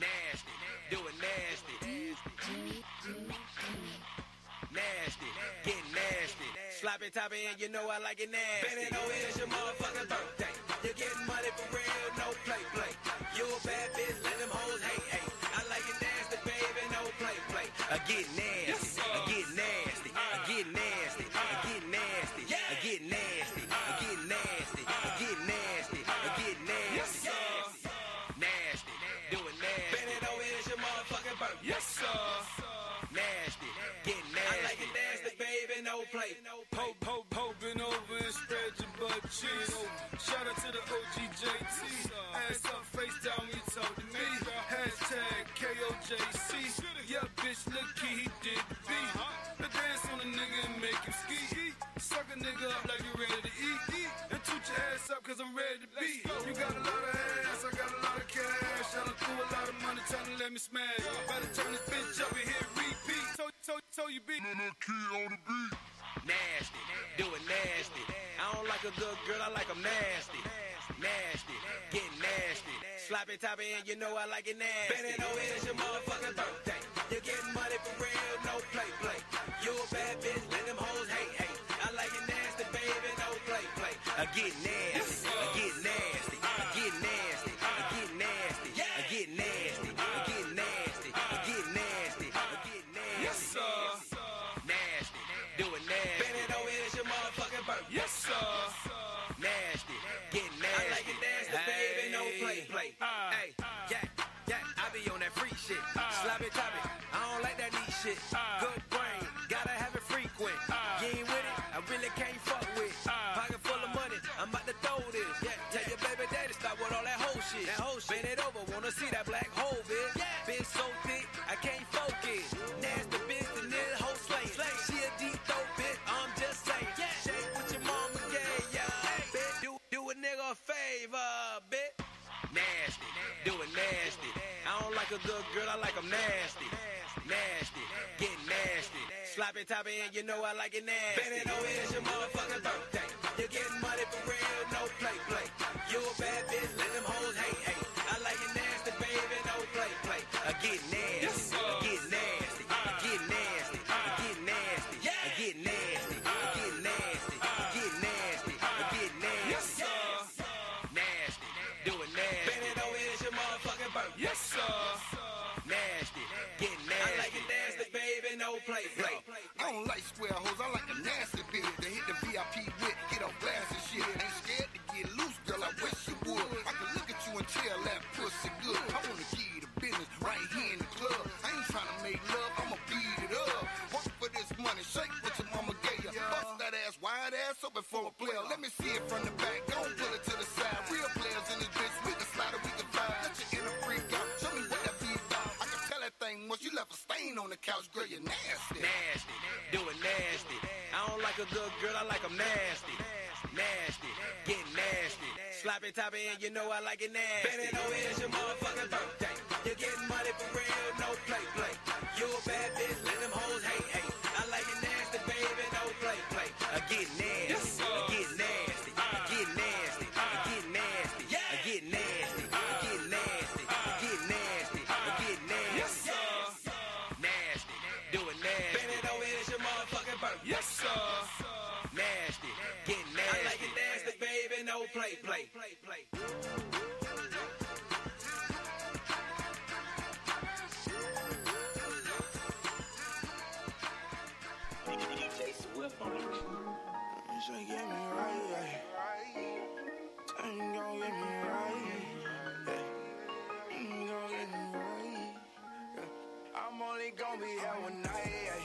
Nasty, do it nasty. Nasty, get nasty. Sloppy toppy and you know I like it nasty. Baby, no, it's your motherfucking birthday. You're getting money for real, no play. You a bad bitch, let them hoes hate. I like it nasty, baby, no play. I get nasty, I get nasty, I get nasty, I get nasty, I get nasty, I get nasty, I get nasty, I get nasty. Play. Popping over and spread your butt cheeks. Shout out to the OGJT. Ass up, face down, you talk to me. Hashtag KOJC. Yeah, bitch, look, he did the beat. The dance on a nigga and make him ski. Suck a nigga up like you ready to eat. And toot your ass up cause I'm ready to beat. You got a lot of ass, I got a lot of cash. I done threw a lot of money trying to let me smash. About to turn this bitch up and hit repeat. So you beat. Key on the beat. Nasty, do it nasty. I don't like a good girl, I like them nasty. Nasty, get nasty. Sloppy toppy and you know I like it nasty. Baby, no, it's your motherfucking birthday. You're getting money for real, no play. You a bad bitch, let them hoes hate. I like it nasty, baby, no play. I get nasty, I get nasty, I get nasty, I get nasty, I get nasty, I get nasty, I get nasty, I get nasty. Yes, sir. Yes, sir. Nasty, get nasty. I like it nasty, baby, no play. Hey, yeah, I be whole shit. Bend it over, wanna see that black hole, bitch. Yeah. Bitch so thick, I can't focus. Nasty bitch, the little hoe slay. She a deep throat bitch, I'm just saying. Yeah. Shake what your mama gave ya. Hey. Bitch, do a nigga a favor, bitch. Nasty, do it nasty. I don't like a good girl, I like them nasty. Nasty, get nasty. Sloppy toppy and you know I like it nasty. Bend it over, it's your motherfucking birthday. You getting money for real, no play, play. You a bad bitch, let them hoes hate, hate. I like it nasty, baby, no play, play. I get nasty, I get nasty, I get nasty, I get nasty, I get nasty, I get nasty, I get nasty, I get nasty. Nasty, do it nasty. Bend it over, it's your motherfucking birthday. Yes, sir. Nasty, get nasty. I like it nasty, baby, no play, play. I don't like square hoes, I like the nasty bitch. They hit the VIP whip, get on blast and shit. Ain't scared to get loose, girl, I wish you would. I can look at you and tell that pussy good. I wanna give you the business right here in the club. I ain't tryna make love, I'ma beat it up. Work for this money, shake what your mama gave ya. Bust that ass, wide ass up before a player. Let me see it from the back, don't pull it to the side. Real players in this bitch, we can slide or we can vibe. Let your inner freak out, show me what that beat about. I can tell that thing once you left a stain on the couch, girl, you're nasty. Nasty, do it nasty. I don't like a good girl, I like them nasty. Nasty, get nasty. Sloppy toppy and you know I like it nasty. Bend it over, it's your motherfucking birthday. You getting money for real, no play, play. You a bad bitch, let them hoes hate, hate. I like it nasty, baby, no play, play. I get nasty, I get nasty, I get nasty, I get nasty, I get nasty, I get nasty, I get nasty, I get nasty. Nasty, do it nasty. Bend it over, it's your motherfucking birthday. Yes, sir. Nasty, get nasty. I like it nasty, baby, no play, play, play, play. DJ Swift on the beat. You should get me right. You gon' get me right. You gon' get me right. I'm only gon' be here one night.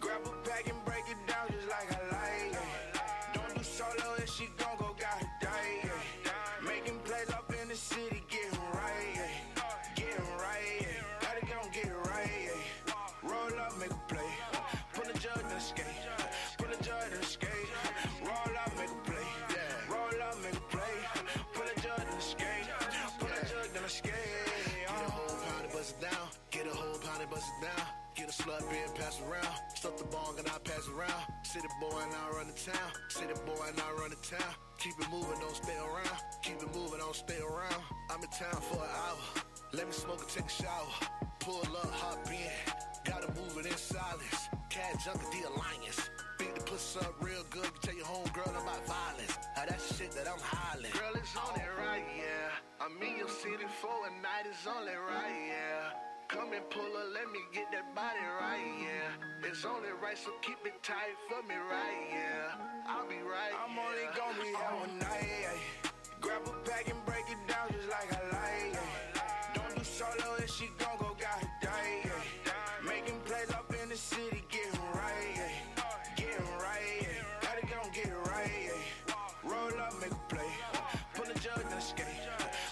Grab a pack and break it down just like I like. Don't do solo if she gon' go got her day. Making plays up in the city, getting right. Getting right. Gotta gon' get it right. Roll up, make a play. Pull a jug and skate. Pull a jug and skate. Roll up, make a play. Roll up, make a play. Pull a jug and skate. Pull a jug and skate. Get a whole pound and bust it down. Get a whole pound and bust it down. Get a slut beer, pass around. Stuff the bong and I pass around. City boy and I run the town. City boy and I run the town. Keep it moving, don't stay around. Keep it moving, don't stay around. I'm in town for an hour. Let me smoke and take a shower. Pull up, hop in. Gotta move it in silence. Cat junk of the alliance. Beat the puss up real good. You tell your homegirl about violence. Now that's the shit that I'm hollering. Girl, it's only right, yeah. I'm in your city for a night. It's only right, yeah. Come and pull her, let me get that body right, yeah. It's only right, so keep it tight for me, right, yeah. I'll be right, I'm yeah. Only gonna be here one night. Grab a pack and break it down just like I like. Don't do solo if she gon' go got her day. Making plays up in the city, getting right, getting right. Gotta gon' get it right, roll up, make a play. Pull a jug and skate.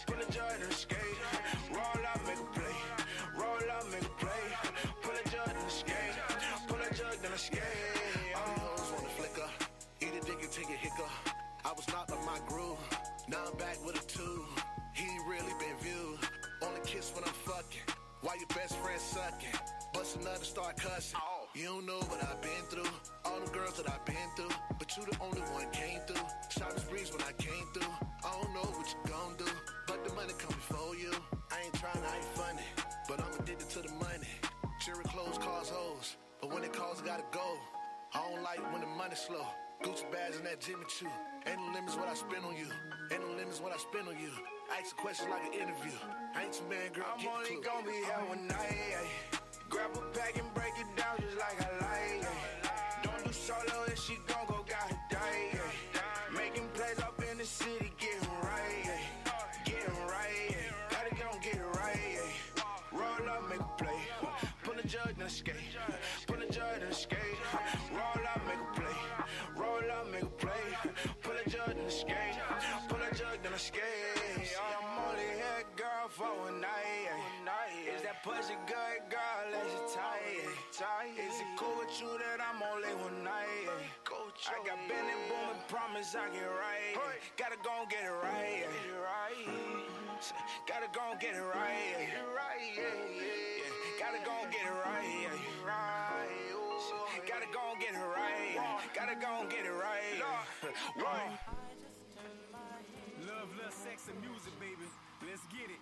Pull a jug and skate. Roll up, make a play. Yeah, all the hoes wanna flicker. Eat a dick and take a hiccup. I was knocked on my groove. Now I'm back with a two. He really been viewed. Only kiss when I'm fucking. Why your best friend sucking? Bust another, start cussing. Oh. You don't know what I've been through. All the girls that I've been through. But you the only one came through. Shopping sprees when I came through. I don't know what you gon' do. But the money come before you. I ain't trying, I ain't funny. But I'm addicted to the money. Cherry clothes cause hoes. But when it calls, gotta go. I don't like when the money's slow. Gucci bags and that Jimmy Choo. Ain't no limits what I spend on you. Ain't no limits what I spend on you. I ask a question like an interview. I ain't your man, girl. I'm only gonna be here one night. Grab a pack and break it down just like I like. Don't do solo if she gon' go got her day. Making plays up in the city, getting right. Getting right. Gotta gon' get it right. Roll up, make a play. Pull a jug and skate. Pull a jug and skate. Roll up, make a play. Roll up, make a play. Pull a jug and skate. Pull a jug and skate. I'm only here, girl. Is it good, girl? Is it tight? Is it cool with you that I'm only one night? I got Benny Boom and promise I get right. Gotta go and get it right. Gotta go and get it right. Gotta go and get it right. Gotta go and get it right. Gotta go and get it right. Love, lust, sex, and music, baby. Let's get it.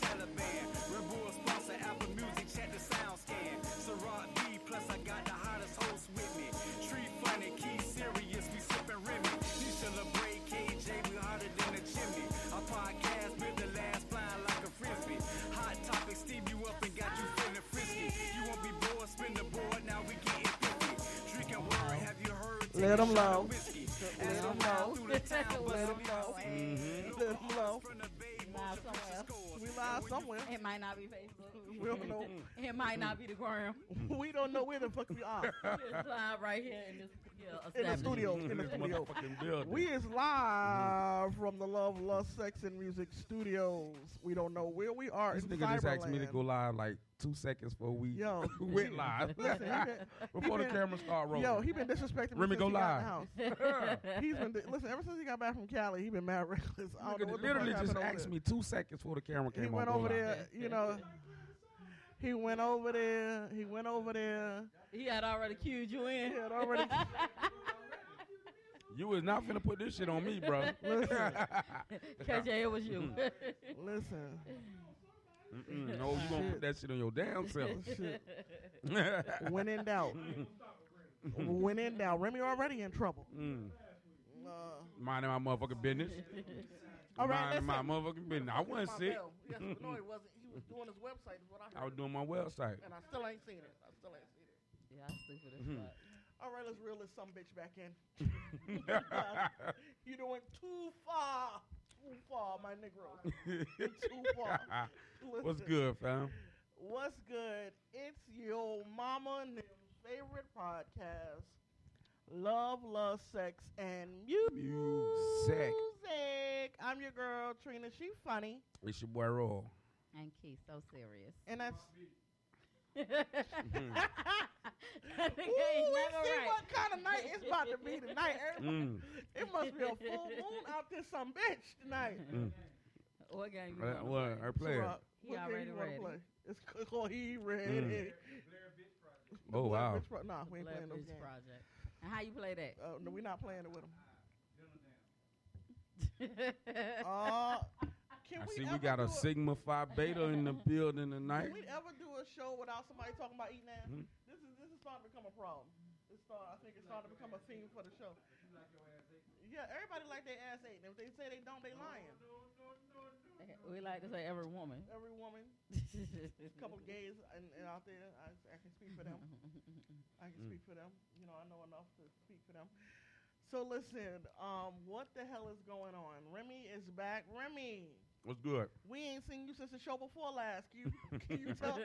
Taliban. Red Bull sponsor, Apple Music, check the sound scan. CR-V, plus I got the hottest host with me. Tree funny, key serious, we sippin' Remy. You should have break KJ, we hotter than a chimney. Our podcast with the last flying like a frisbee. Hot topic, Steve you up and got you feeling frisky. You won't be bored, spin the board, now we getting picky. Drinking water, have you heard? Let them low. Let them low. Let them low. Let them low. We live somewhere. It might not be Facebook. We don't know. It might not be the gram. We don't know where the fuck we are. We're live right here in this in the studio. We is live from the Love, Lust, Sex, and Music Studios. We don't know where we are. This nigga just asked me to go live like 2 seconds before we went live. Listen, before the camera start rolling. Yo, he been disrespecting me. Remy, go live. He's been ever since he got back from Cali, he been mad reckless. Literally just asked me 2 seconds before the camera came on. He went over there, you know. He went over there. He had already cued you in. You was not finna put this shit on me, bro. Listen. KJ, it was you. Listen. No, you gonna put that shit on your damn self. When in doubt. Remy already in trouble. Minding my motherfucking business. I wasn't sick. Yes, no, he wasn't. He was doing his website. Is what I heard. I was doing my website. And I still ain't seen it. Yeah, I sleep for this spot. All right, let's reel this some bitch back in. You done went too far. Too far, my nigga. Too far. Listen, what's good, fam? What's good? It's your mama and favorite podcast. Love, Lust, Sex, and Music. I'm your girl, Trina. She funny. It's your boy, Roy. And Key, so serious. And that's... What kind of night it's about to be tonight. It must be a full moon out there, some bitch, tonight. What game you want to play? What game you want to play? It's called He Ready. Oh, wow. Nah, we ain't playing no game. And how you play that? No, we're not playing it with them. I see we got a Sigma Phi Beta in the building tonight. Can we ever do a show without somebody talking about eating ass? This is starting to become a problem. I think it's starting to become a theme for the show. Yeah, everybody like their ass ate. If they say they don't, they lying. We like to say every woman. Every woman. A couple of gays and out there. I can speak for them. You know, I know enough to speak for them. So listen, what the hell is going on? Remy is back. Remy. What's good? We ain't seen you since the show before last. Can you tell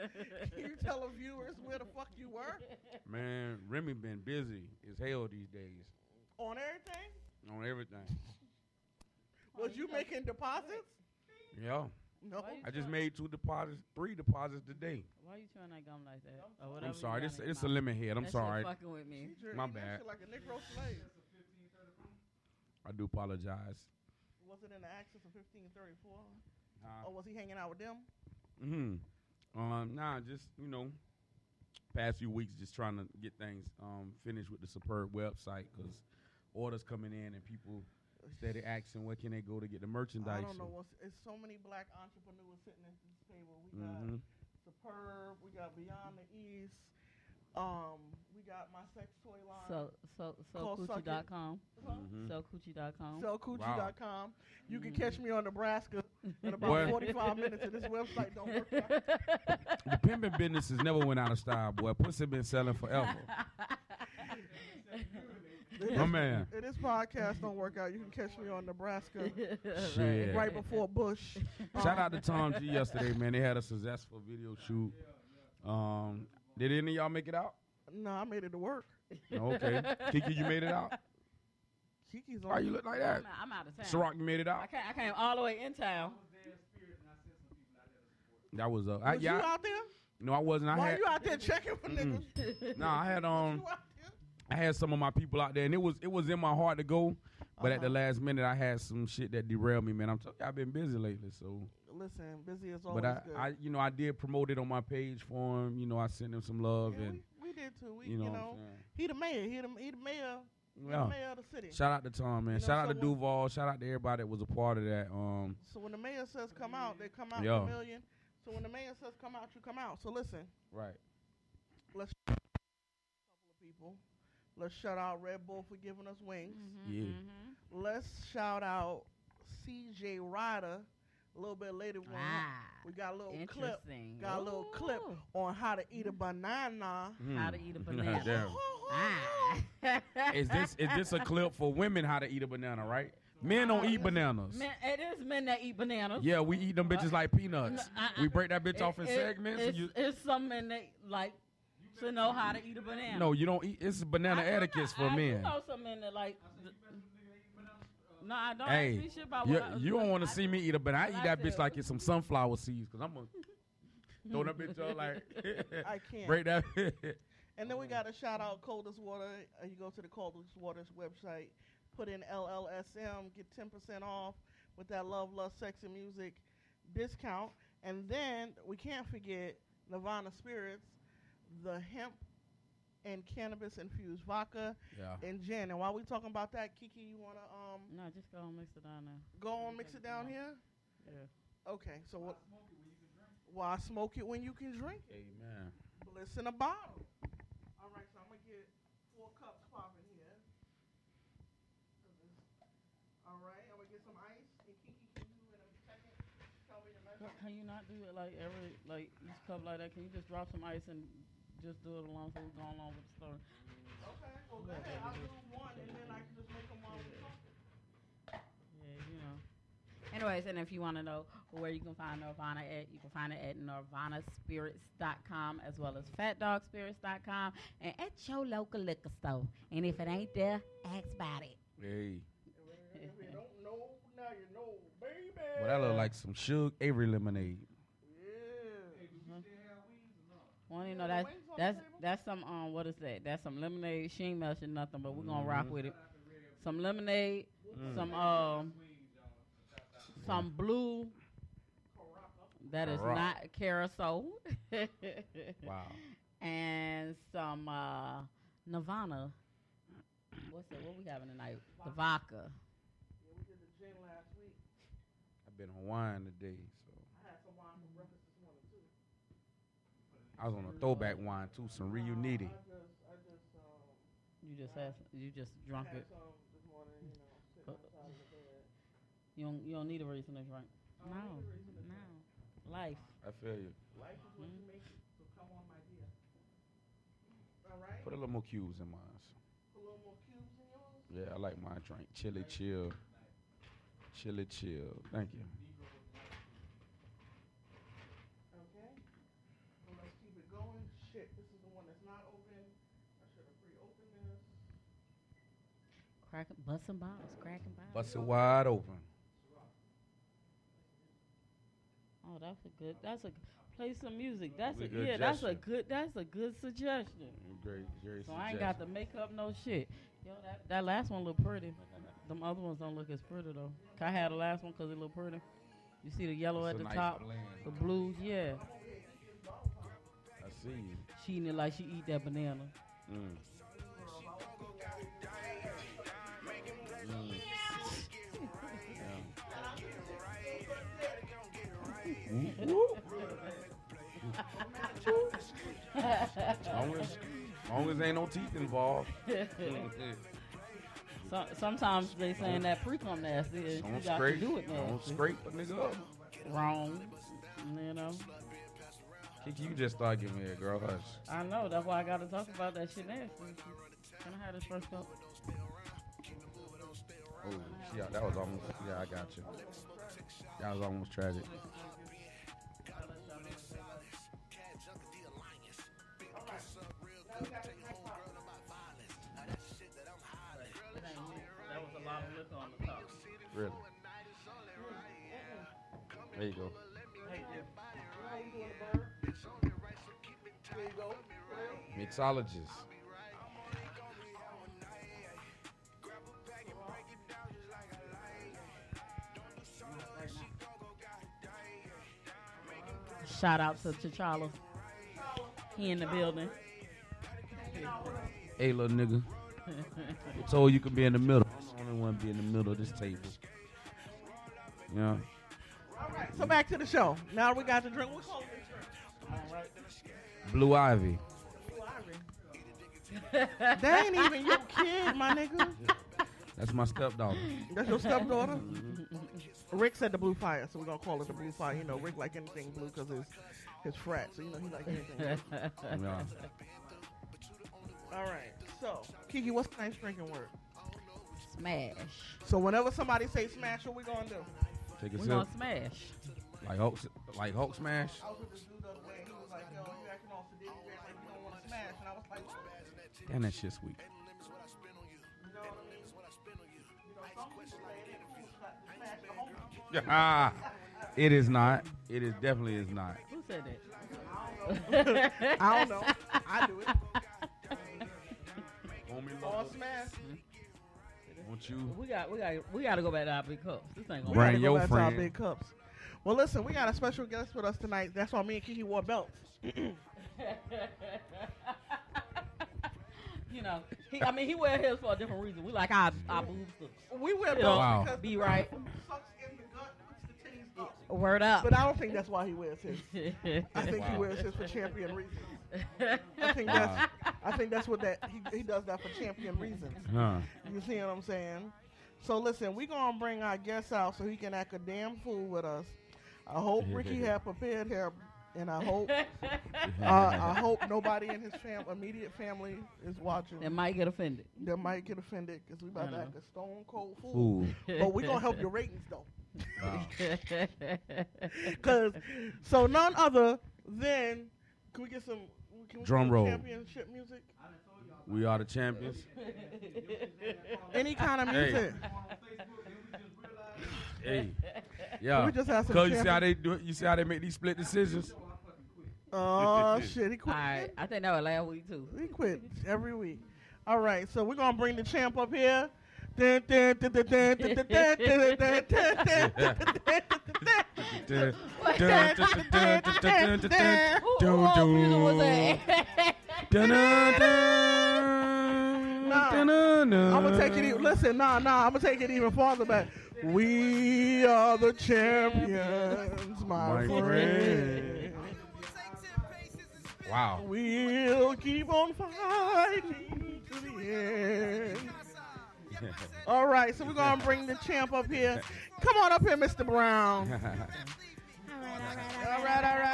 the viewers where the fuck you were? Man, Remy been busy as hell these days. On everything? On everything. Was you making deposits? Yeah. No. I just made 3 deposits today. Why are you chewing that gum like that? I'm sorry. It's a lemon head. I'm sorry. That shit fucking with me. My bad. Like a Negro slave. I do apologize. Was it in the axis of 1534? Or was he hanging out with them? Nah, just, you know, past few weeks just trying to get things finished with the Superb website because orders coming in and people steady asking where can they go to get the merchandise. I don't know. It's so many black entrepreneurs sitting at this table. We got Superb. We got Beyond the East. We got my sex toy line. So Coochie.com. So Coochie.com. So Coochie.com. You can catch me on Nebraska in about 45 minutes, and this website don't work out. The pimping business has never went out of style, boy. Pussy been selling forever. My man. If this podcast don't work out, you can catch me on Nebraska. Shit. Right before Bush. Shout out to Tom G yesterday, man. They had a successful video shoot. Did any of y'all make it out? No, I made it to work. Okay. Kiki, you made it out? Kiki's on. Why you look like that? I'm out of town. Ciroc, you made it out? I came all the way in town. That was a. Was you out there? No, I wasn't. Why are you out there checking for niggas? No, I had I had some of my people out there, and it was in my heart to go, but at the last minute, I had some shit that derailed me, man. I'm telling you, I've been busy lately, so. Listen, busy is always good. But I did promote it on my page for him. You know, I sent him some love, yeah, and we did too. You know he the mayor. He the mayor of the city. Shout out to Tom, man. Shout out to Duval. Shout out to everybody that was a part of that. So when the mayor says come out, they come out in a million. So when the mayor says come out, you come out. So listen. Right. Let's shut out a couple of people. Let's shout out Red Bull for giving us wings. Mm-hmm, yeah. Mm-hmm. Let's shout out CJ Ryder a little bit later. We got a little clip. Got a little clip on how to eat a banana. Mm. How to eat a banana. Is this a clip for women how to eat a banana, right? Men don't eat bananas. It is men that eat bananas. Yeah, we eat them bitches like peanuts. We break that bitch off in segments. It's some men that like to know how to eat a banana. No, you don't eat. It's banana etiquette for men. I know some men that like. No, I don't. Hey, see shit about you don't want to see me eat a banana. I eat that bitch like it's some sunflower seeds because I'm going to throw that bitch up like. I can't. Break that. And then we got a shout out Coldest Water. You go to the Coldest Water's website. Put in LLSM, get 10% off with that Love, Lust, Sex, and Music discount. And then we can't forget Nirvana Spirits, the hemp and cannabis-infused vodka and gin. And while we're talking about that, Kiki, you want to? No, just go and mix it down there. Go and mix it down here? Yeah. Okay. So why smoke it when you can drink it? Amen. Bliss in a bottle. All right, so I'm going to get 4 cups popping. All right, I'm going to get some ice. And Kiki, can you in a second tell me the measure? Can you not do it like every, like each cup like that? Can you just drop some ice and just do it along so we're going along with the story? Okay, well, go ahead. I'll do one, and then I can just make them all with something. Yeah, you know. Anyways, and if you want to know where you can find Nirvana at, you can find it at nirvanaspirits.com as well as fatdogspirits.com and at your local liquor store. And if it ain't there, ask about it. Hey. If you don't know, now you know, baby. Well, that look like some Suge Avery lemonade. Yeah. Mm-hmm. Well, you know, that's some, what is that? That's some lemonade. She ain't melting nothing, but we're going to rock with it. Some lemonade, some blue. That is not carousel. Wow. And some Nirvana. What's it? What we having tonight? The vodka. Last week. I've been on wine today, so. I had some wine for breakfast this morning too. I was on a throwback wine too, some Reuniti. You just drunk it. Some this morning, you know, sitting outside of the bed. You don't need a reason to drink. No. Life. I feel you. Life is what you make it. So come on, my dear. All right. Put a little more cubes in mine. Put a little more cubes in yours. Yeah, I like my drink. Chili chill. Chili chill. Thank you. Okay. Well, let's keep it going. Shit, this is the one that's not open. I should have pre-opened this. Busting bottles. Cracking bottles. Busting wide open. Oh, that's a good. Play some music. That's a good suggestion. Great. So I ain't got to make up no shit. Yo, that last one look pretty. Them other ones don't look as pretty, though. I had the last one because it looked pretty. You see the yellow at the top? The blues, yeah. I see you. She eating it like she eat that banana. As long as ain't no teeth involved. So, sometimes they saying that pre-cum nasty is you got to do it nasty. Don't scrape a nigga up. Wrong. You know. Kiki, you just start giving me a girl hush. I know. That's why I got to talk about that shit nasty. Can I have this first cup? Oh, yeah, that was almost. Yeah, I got you. That was almost tragic. That was a lot of liquor on the top. Really? There you go. Mixologist. Shout out to T'Challa. He in the building. Hey, little nigga. You told you could be in the middle. I don't want to be in the middle of this table. Yeah. All right, so back to the show. Now we got to drink. What's called the drink? All right. Blue Ivy. Blue Ivy. That ain't even your kid, my nigga. That's my stepdaughter. That's your stepdaughter? Mm-hmm. Rick said the Blue Fire, so we're going to call it the Blue Fire. You know, Rick like anything blue because it's his frat, so you know he like anything blue. Yeah. All right, so, Kiki, what's the nice drinking word? Smash. So whenever somebody say smash, what we going to do? Take a sip. We going to smash. Like Hulk smash? I was with this dude the other day, he was like, yo, you acting all sadistic, like you don't want to smash. And I was like, what? Damn, that shit's sweet. Ah, it is not. It is definitely is not. Who said that? I don't know. I do it. All smash. Won't you? We got to go back to our big cups. This ain't gonna bring your friend. Our big cups. Well, listen, we got a special guest with us tonight. That's why me and Kiki wore belts. You know, he wear his for a different reason. We like our boobs. We wear belts because be right. Sucks in the gut, puts the titties up. Word up. But I don't think that's why he wears his. I think he wears his for champion reasons. I think that's what that he does that for champion reasons. Huh. You see what I'm saying? So listen, we gonna bring our guest out so he can act a damn fool with us. I hope Ricky had prepared her. And I hope, nobody in his immediate family is watching. They might get offended. Because we about to act a stone cold fool. But we gonna help your ratings though. Wow. Cause so none other than can we get some drum roll championship music? We are the champions. Any kind of music. Hey, yeah. Cause you see how they do it. You see how they make these split decisions. Oh, shit, he quit. All right, I think that was last week, too. He quit every week. All right, so we're going to bring the champ up here. I'm going to take it even. Listen, I'm going to take it even farther back. We are the champions, my friend. Wow. We'll keep on fighting to the end. All right, so we're going to bring the champ up here. Come on up here, Mr. Brown. All right.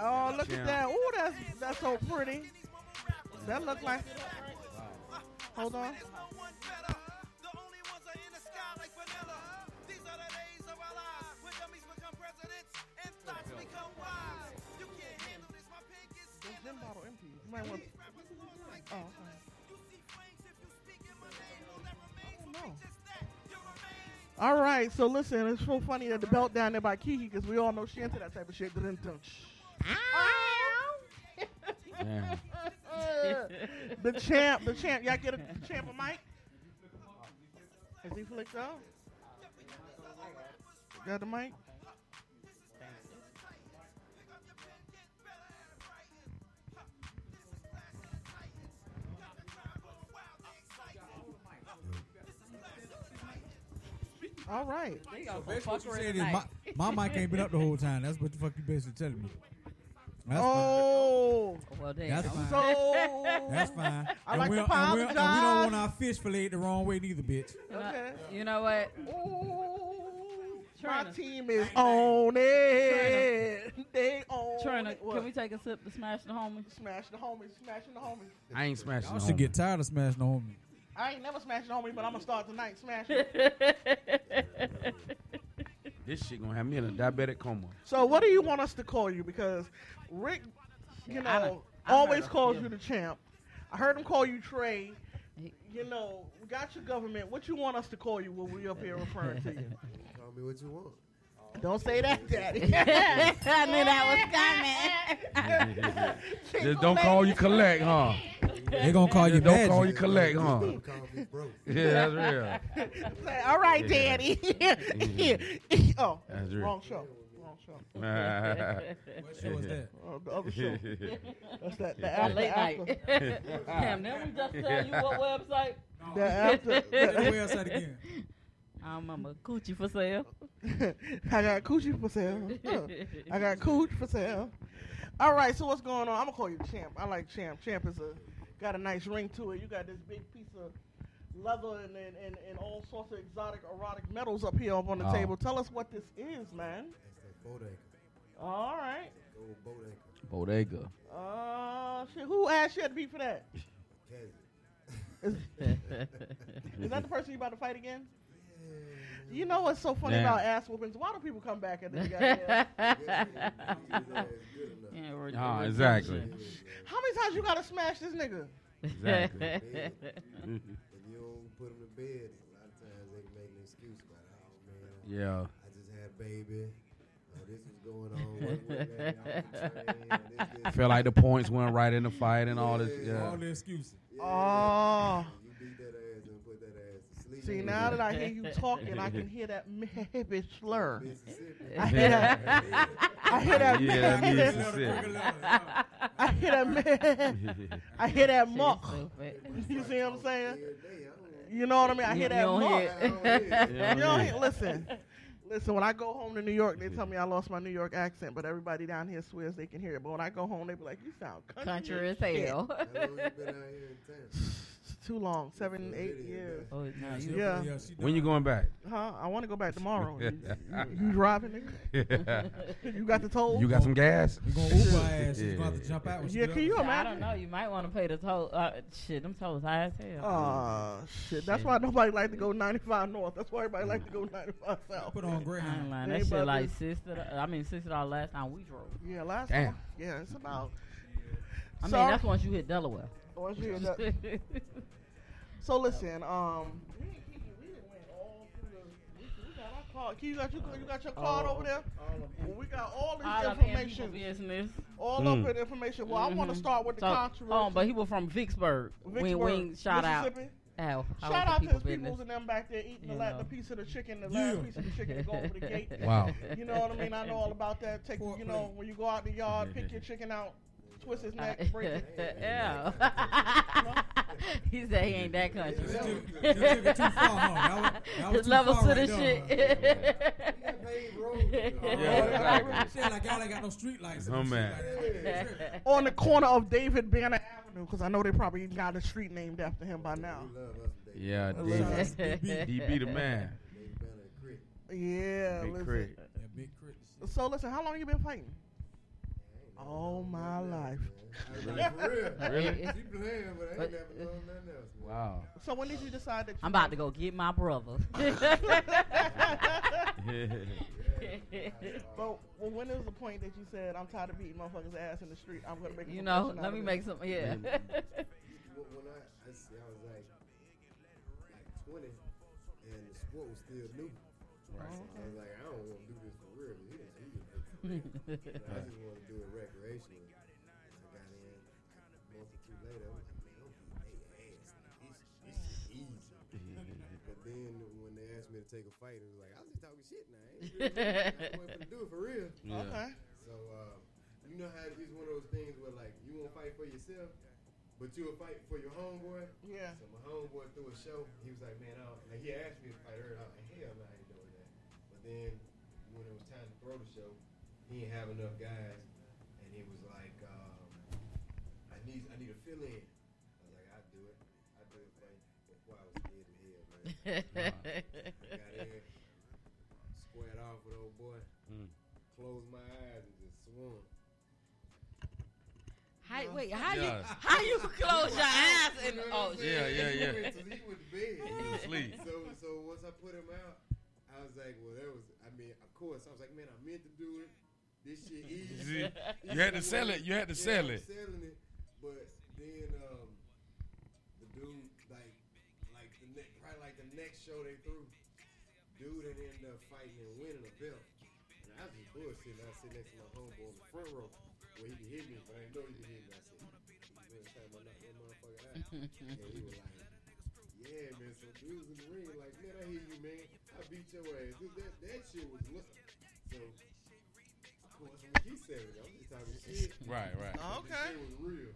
Oh, look at that. Oh, that's so pretty. That look like... Hold on. Oh, okay. No. All right, so listen, it's so funny that the belt down there by Kiki because we all know she into that type of shit. The champ, y'all get the champ a mic? Is he flicked up? Got the mic? All right. So what you said is my mic ain't been up the whole time. That's what the fuck you basically telling me. That's fine. Well, that's fine. So that's fine. I like to apologize. And we don't want our fish filleted the wrong way neither, bitch. Okay. You know what? Ooh, my team is on it. Trina. They on Trina, it. Can we take a sip to smash the homie? Smashing the homie. I ain't smashing the homie. I should get tired of smashing the homie. I ain't never smashed on me, but I'm going to start tonight smashing. This shit going to have me in a diabetic coma. So what do you want us to call you? Because Rick, you know, always calls you the champ. I heard him call you Trey. You know, we got your government. What you want us to call you when we up here referring to you? Call me what you want. Don't say that, Daddy. I knew that was coming. Just don't call you Collect, huh? They're going to call you Don't call you Collect, huh? Yeah, that's real. All right, Daddy. Oh, that's real. Wrong show. What show was that? Oh, the other show. That's that. The after, late after. Night. Damn, didn't we just tell you what website? No. The after. The website again. I'm a coochie for sale. I got coochie for sale. I got cooch for sale. All right, so what's going on? I'm going to call you Champ. I like Champ. Champ is got a nice ring to it. You got this big piece of leather and all sorts of exotic, erotic metals up here up on the table. Tell us what this is, man. Bodega. All right. Bodega. Shit. Who asked you to be for that? Is that the person you about to fight again? Yeah. You know what's so funny about ass whoopings? Why do people come back at the goddamn? Oh, exactly. How many times you gotta smash this nigga? Exactly. If you don't put him to bed, a lot of times they can make an excuse about it. Yeah. I just had a baby. This is going on. I feel like the points went right in the fight and all this. Yeah. All the excuses. Yeah. Oh. You beat that ass and put that ass to sleep. See, now that I hear you talking, I can hear that heavy slur. I hear that muck. You see what I'm saying? You know what I mean? I hear that muck. You don't hear. Listen. Listen, when I go home to New York, they tell me I lost my New York accent, but everybody down here swears they can hear it. But when I go home, they be like, you sound country as hell. How long you been out here in town? Too long, 7, 8 years. Oh, no, yeah. When you going back? Huh? I want to go back tomorrow. You driving, nigga? You got the toll? You got some gas? You going to Uber ass. You about to jump out. Yeah, can you imagine? I don't know. You might want to pay the toll. Shit, them tolls high as hell. Shit. That's why nobody like to go 95 north. That's why everybody like to go 95 south. Put on Greyhound. That shit like $60 last time we drove. Yeah, last time. Yeah, it's about. I mean, that's once you hit Delaware. Once you hit Delaware. So listen, me and Kiki, we didn't win all through the we got our card. Kiki, you got your card over there? Well, we got all this information. All over the information. Well, I want to start with the controversy. Oh, but he was from Vicksburg. Wing shout out. Ow, shout out to his peoples and them back there eating the piece of the chicken, the last piece of the chicken go over the gate. Wow. You know what I mean? I know all about that. Take you know, when you go out in the yard, pick your chicken out. Twist his neck, break it. Yeah. He said he ain't that country. His level to the shit. Like y'all ain't got no street lights. Oh, man. On the corner of David Banner Avenue, because I know they probably got a street named after him by now. Yeah, DB the man. Yeah, listen. So listen, how long you been fighting? All my life. Really? Wow. So when did you decide that I'm about to go get my brother? But when is the point that you said, I'm tired of beating motherfuckers' ass in the street, I'm going to make let me make something, yeah. When I was like 20, and the sport was still new. Right. I was like, I don't want to do this for real. I just want to do it recreational. I got in a month or two later. I was like, man, don't be ass. This is easy. But then when they asked me to take a fight, it was like, I was just talking shit now. I wasn't going to do it for real. Yeah. Okay. So, you know how it's one of those things where, like, you won't fight for yourself, but you'll fight for your homeboy? Yeah. So my homeboy threw a show. He was like, man, like, he asked me to fight her. I was like, hell no, I ain't doing that. But then when it was time to throw the show, he didn't have enough guys, and he was like, I need a fill-in. I was like, I'll do it before I was scared to hell, man. Got in, squared off with old boy, closed my eyes and just swung. How Wait, how you close your eyes and oh shit. Yeah. He went to bed. He was asleep. So once I put him out, I was like, well, that was. I mean, of course, I was like, man, I meant to do it. This shit easy. You had to sell it. You had to sell it. I'm selling it, but then the dude probably the next show they threw, dude that ended up fighting and winning a belt. And I was just bullshitting. I sit next to my homeboy in the front row. Well, he can hit me, but I didn't know he can hit me. I said, man, time I knocked that motherfucker out. And he was like, yeah, man. So he was in the ring, like, man, I hear you, man. I beat your ass. That shit was looking. So, of course, when he said it, I'm just talking shit. Right. Oh, okay. It was real.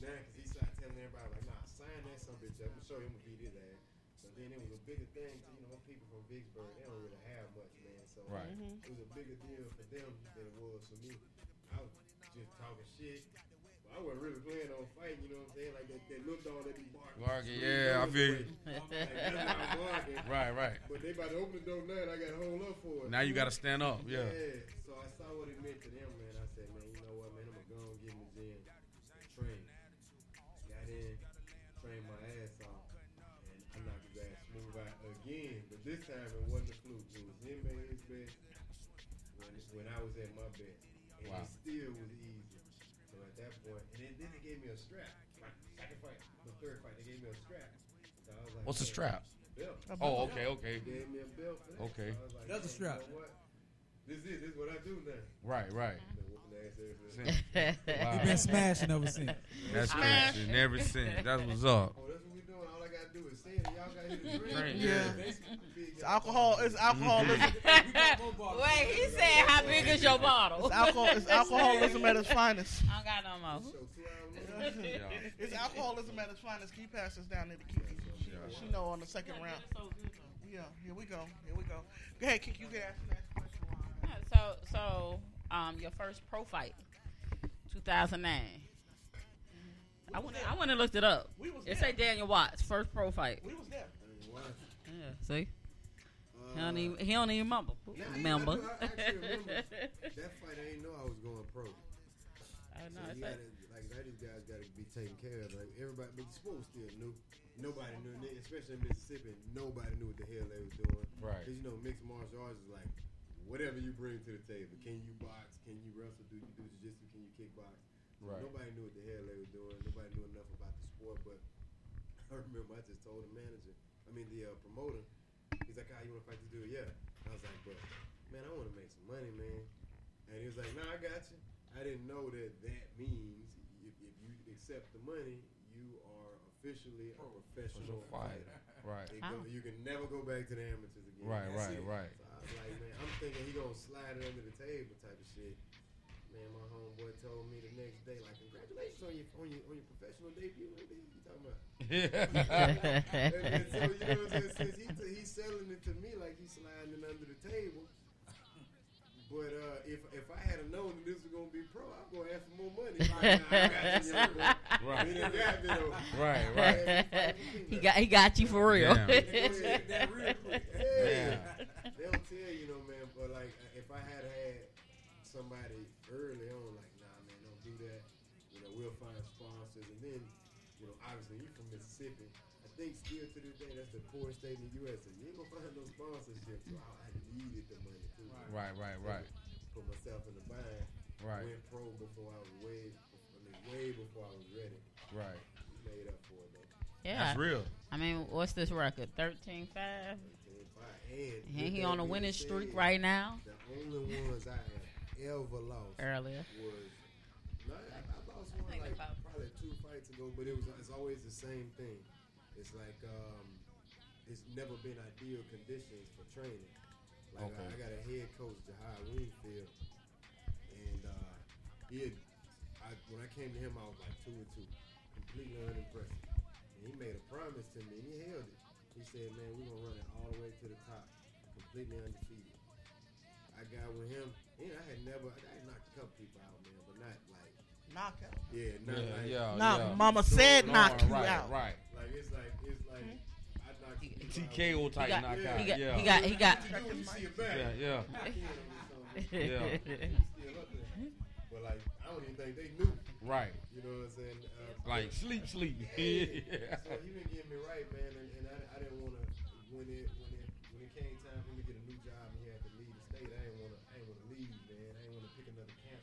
Now, because he started telling everybody, like, nah, sign that some bitch up. I'm sure him to beat his ass. So then it was a bigger thing to, you know, people from Vicksburg, they don't really have much, man. So It was a bigger deal for them than it was for me. I was just talking shit. But I wasn't really playing on fighting, you know what I'm saying? Like that little dog that be barking. I feel you. Right. But they about to open the door now and I got to hold up for it. Now you got to stand up, yeah. So I saw what it meant to them, man. I said, man, you know what, man, I'm going to go and get in the gym, train. Got in, trained my ass off. Again, but this time it wasn't a fluke. It was him at his best when I was at my best. And It still was easy. So at that point, and then they gave me a strap. The third fight, they gave me a strap. So I was like, what's a strap? A belt. Okay. They gave me a belt for that. Okay. So like, that's a strap. You know what? This is what I do now. Right. Wow. You've been smashing ever since. That's smashing ever since. That's what's up. Do is say that y'all got here to drink. Yeah. It's alcohol. It's alcoholism. Wait, he said, how big is your bottle? It's alcoholism at its finest. I don't got no more. It's alcoholism at its finest. Key passes down there to Kiki. She know on the second round. Yeah, here we go. Go ahead, Kiki. You can ask the next question. So, your first pro fight, 2009. I went and looked it up. It say Daniel Watts, first pro fight. We was there. Yeah, see? He don't even remember. I remember. That fight, I didn't know I was going pro. I know. So these guys got to be taken care of. Like, everybody, but the sport was still new. Nobody knew, especially in Mississippi, nobody knew what the hell they was doing. Right. Because, you know, mixed martial arts is like, whatever you bring to the table. Can you box? Can you wrestle? Do you do jiu-jitsu? Can you kickbox? Right. Nobody knew what the hell they were doing. Nobody knew enough about the sport. But I remember I just told the promoter, he's like, "How you want to fight this dude?" Yeah. I was like, "But man, I want to make some money, man." And he was like, "Nah, I got you." I didn't know that means if you accept the money, you are officially a professional fighter. Right. You can never go back to the amateurs again. Right. So I was like, man, I'm thinking he gonna slide it under the table type of shit. Man, my homeboy told me the next day, like, congratulations on your professional debut. What the hell you talking about? Yeah. And so, you know what I'm saying? Since he's selling it to me like he's sliding it under the table. But if I had known that this was going to be pro, I'm going to ask for more money. Right. He got you for real. Yeah. That real quick. Yeah. They'll tell you, though, man, but, like, if I had somebody early on, like, nah, man, don't do that. You know, we'll find sponsors. And then, you know, obviously, you're from Mississippi. I think still to this day, that's the poorest state in the U.S., and you ain't gonna find no sponsorship. So I needed the money, too. Right. Put myself in the bind. Right. Went pro before I was way before I was ready. Right. Made up for it, though. Yeah. That's real. I mean, what's this record? 13-5? And he on a winning streak right now? The only ones I have ever lost earlier was I lost one like probably 2 fights ago, but it's always the same thing. It's like it's never been ideal conditions for training. Like I got a head coach, Jahai Winfield, and when I came to him, I was like 2-2, completely unimpressed. And he made a promise to me, and he held it. He said, "Man, we're gonna run it all the way to the top, completely undefeated." I got with him. Yeah, I had knocked a couple people out, man, but not like knock out. Yeah, Mama said knock you out. Right. Like it's like I knocked TKO out. Type knockout. Yeah. He got. Yeah. But like I don't even think they knew. Right. You know what I'm saying? Like sleep. Yeah. So he been getting me right, man, and I didn't want to when it came time for me to get a new job and he had to leave the state. I ain't want to leave, man. I ain't want to pick another camp.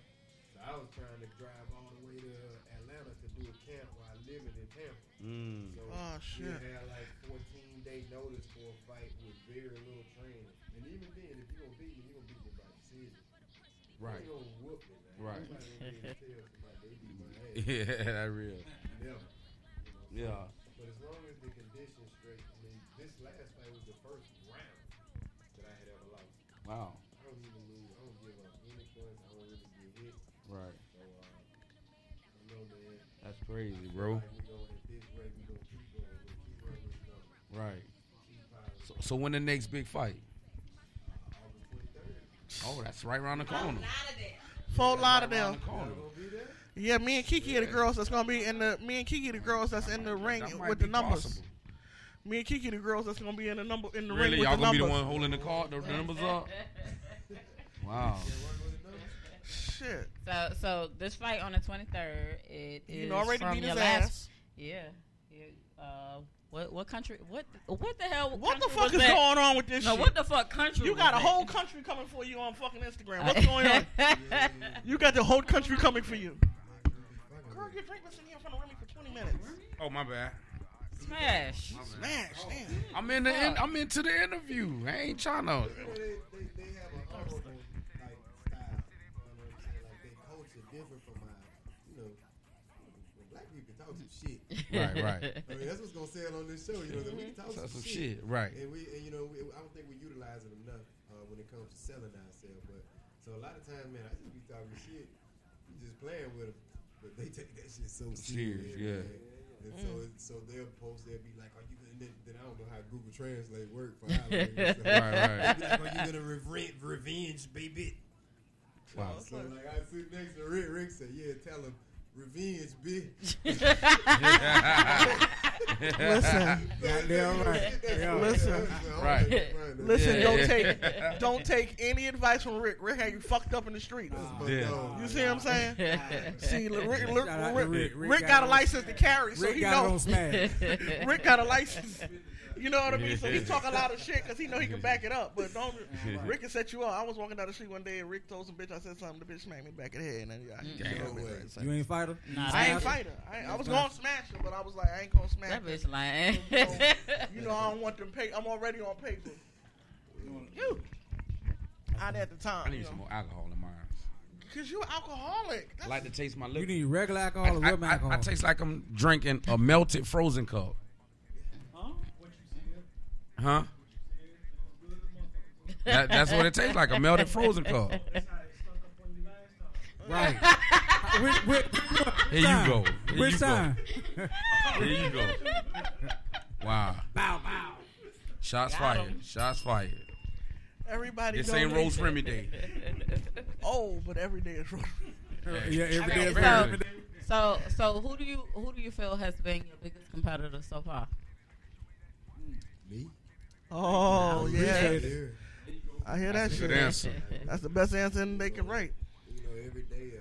So I was trying to drive all the way to Atlanta to do a camp while living in Tampa. Mm. So we had like 14-day notice for a fight with very little training. And even then, if you gonna beat me, you gonna beat me by decision. Right. You gonna whoop me, man. Right. Yeah, that's real. Never. You know, yeah. But as long as the condition's straight, I mean, this last fight was the first round that I had ever lost. Wow. I don't even lose. I don't give up any points. I don't really get hit. Right. So, I don't know, man. That's crazy, bro. Like we gonna, at this rate, we gonna keep going. We gonna keep running this number. Right. So when the next big fight? August 23rd. Oh, that's right around the corner. Fort Lauderdale. Yeah, me and Kiki are the girls that's gonna be in the. Me and Kiki the girls that's in the ring with the numbers. Possible. Me and Kiki the girls that's gonna be in the number in the ring with the numbers. Really, y'all gonna be the one holding the card, the numbers up. Wow. Shit. So this fight on the 23rd, it is you already from beat your his last. Ass. Yeah. What country? What the hell? What the fuck is going on with this? No, shit? What the fuck country? You got a whole country coming for you on fucking Instagram. What's going on? Yeah. You got the whole country coming for you. Girl, your drink was in here in front of Remy for 20 minutes. Oh, my bad. Smash. Damn. I'm into the interview. I ain't trying to. They have a humble like style. You know what I'm saying? Like their culture different from mine. You know. Black people can talk some shit. Right. I mean, that's what's gonna sell on this show. You know that we can talk some shit. Right. And I don't think we utilize it enough when it comes to selling ourselves. But so a lot of times, man, I just be talking shit, just playing with them, but they take that shit so serious. Yeah. And so they'll post, they'll be like, "Are you gonna?" Then I don't know how Google Translate work for Hollywood. So right. Like, are you gonna revenge, baby? Wow. So like I sit next to Rick. Rick said, "Yeah, tell him." Revenge, bitch. Listen. Goddamn right. Listen, don't take any advice from Rick. Rick had you fucked up in the street. You see what I'm saying? See, Rick got a license to carry, so he knows. Rick got a license. You know what I mean? So he talk a lot of shit because he know he can back it up. But don't Rick can set you up. I was walking down the street one day and Rick told some bitch I said something. The bitch smacked me back in the head. And you ain't fight her? Nah, I ain't fight her. I was gonna smash her, but I was like, I ain't gonna smash her. That bitch lying. You know I don't want them pay. I'm already on paper. You. Out at the time. I need some more alcohol in mine. Cause you alcoholic. I like to taste my liquor. You need regular alcohol or real alcohol? I taste like I'm drinking a melted frozen cup. Huh? That's what it tastes like, a melted frozen cup. Right. Here you go. Wow. Bow. Shots fired. Everybody. This ain't Rose Remy Day. Oh, but every day is Rose Remy. Yeah, every day is Remy Day. So who do you feel has been your biggest competitor so far? Me. Oh, yeah. I hear that shit. Good answer. That's the best answer they can write. You know, every day,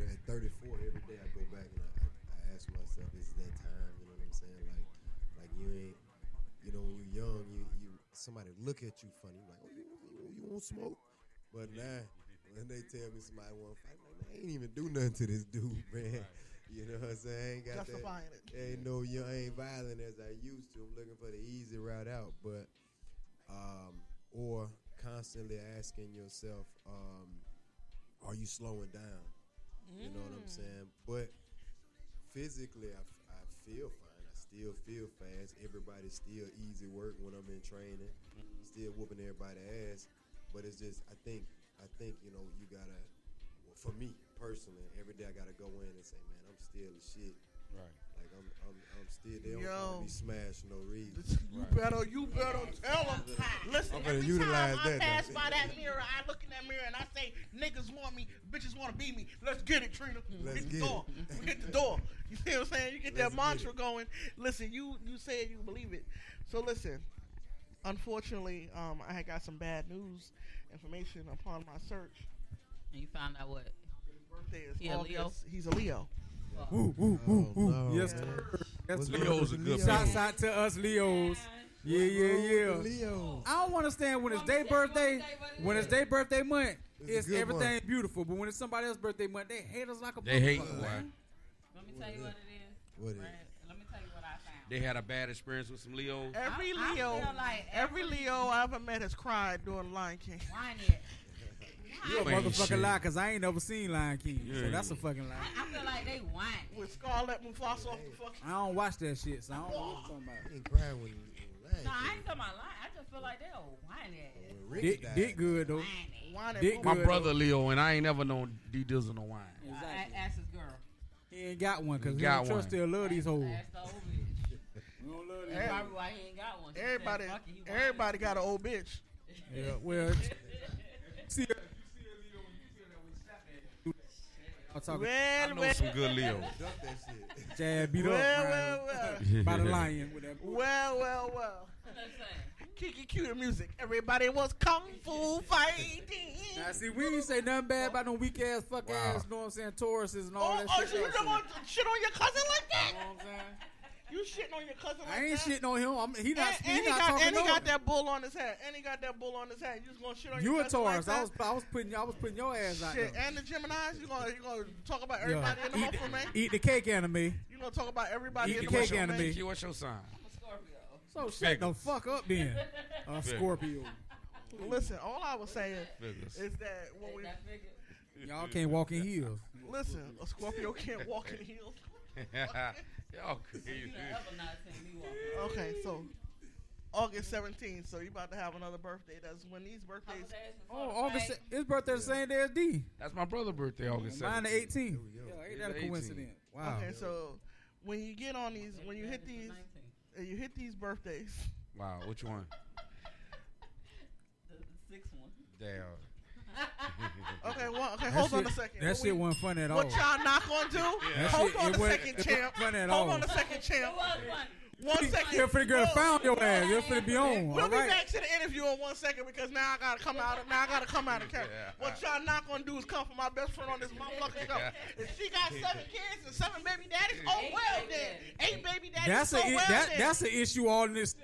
at 34, every day I go back and I ask myself, is it that time? You know what I'm saying? Like you ain't, you know, when you're young, you somebody look at you funny. Like, oh, you want smoke? But now, when they tell me somebody want to fight, man, I ain't even do nothing to this dude, man. You know what I'm saying? I ain't got justifying that. It. I ain't violent as I used to. I'm looking for the easy route out, but or constantly asking yourself, are you slowing down? You know what I'm saying? But physically, I feel fine. I still feel fast. Everybody's still easy work when I'm in training. Still whooping everybody's ass. But it's just I think you know you gotta. For me personally, every day I gotta go in and say, man, I'm still the shit. Right. Like I'm still there. Don't want to be smashed no reason. You better tell them. Listen, every time I pass by that mirror, I look in that mirror and I say, niggas want me, bitches want to be me. Let's get it, Trina. Hit the door. You see what I'm saying? You get that mantra going. Listen, you said you believe it. So listen. Unfortunately, I had got some bad news information upon my search. And you found out what? birthday is August. Leo. He's a Leo. Woo, woo, woo, woo. Yes, yes. Leo's a good. Shouts out to us Leos. Yeah, yeah, yeah. Leo. I don't understand when it's their birthday. When it's their birthday month, it's everything month. Beautiful. But when it's somebody else's birthday month, they hate us like a. They hate. Right? Let me tell you what it is. What it is? Let me tell you what I found. They had a bad experience with some Leos. Every Leo I ever met has cried during Lion King. Why not? You a motherfucking lie, because I ain't never seen Lion King. Yeah. So that's a fucking lie. I feel like they whine. With Scarlett and Foss off the fucking... I don't watch that shit, so I don't know what you're talking about. You ain't crying when you lie. No, I ain't talking about lying. I just feel like they all whine at it. Dick good, though. Dick my good, brother, though. Leo, and I ain't never known D-Dizzle no whine. Exactly. Ask his girl. He ain't got one, because he don't trust still love these hoes. Ask the old bitch. We don't love these hoes. Probably why he ain't got one. Everybody got an old bitch. Yeah, well... See her. I know some good Leo. Jab beat up by the lion. Well. Kiki cute music. Everybody was kung fu fighting. Now see, we didn't say nothing bad about no weak ass fuck ass. You know what I'm saying? Tauruses and all that shit. Oh, you don't shit on your cousin like that. You know what I'm saying? You shitting on your cousin like that? I ain't shitting on him. He got that bull on his head. And he got that bull on his head. You just gonna shit on your cousin like that? You a Taurus. I was putting your ass out there. Shit, and the Geminis, you gonna talk about everybody in the offer, man? Eat the cake, anime. You gonna talk about everybody in the cake, anime. What's your sign? I'm a Scorpio. So shut the fuck up then. A Scorpio. Listen, all I was saying is that when we... Y'all can't walk in heels. Listen, a Scorpio can't walk in heels. Y'all crazy. Okay, so August 17th. So you about to have another birthday. That's when these birthdays. August. His birthday the same day as D. That's my brother's birthday, August 17th. Mine the 18th. Ain't that a coincidence? Wow. Okay, so when you get on these, when you hit these, birthdays. Wow, which one? The sixth one. Damn. Okay, hold on a second. That shit wasn't fun at all. What y'all not gonna do? Yeah. Hold on a second, champ. One second. You're finna go found your ass. You're finna be on. We'll be back to the interview in 1 second because now I gotta come out of camera. Yeah. What y'all not gonna do is come for my best friend on this motherfucking show. If she got 7 kids and 7 baby daddies, oh well then. 8 baby daddies. That's an issue all in this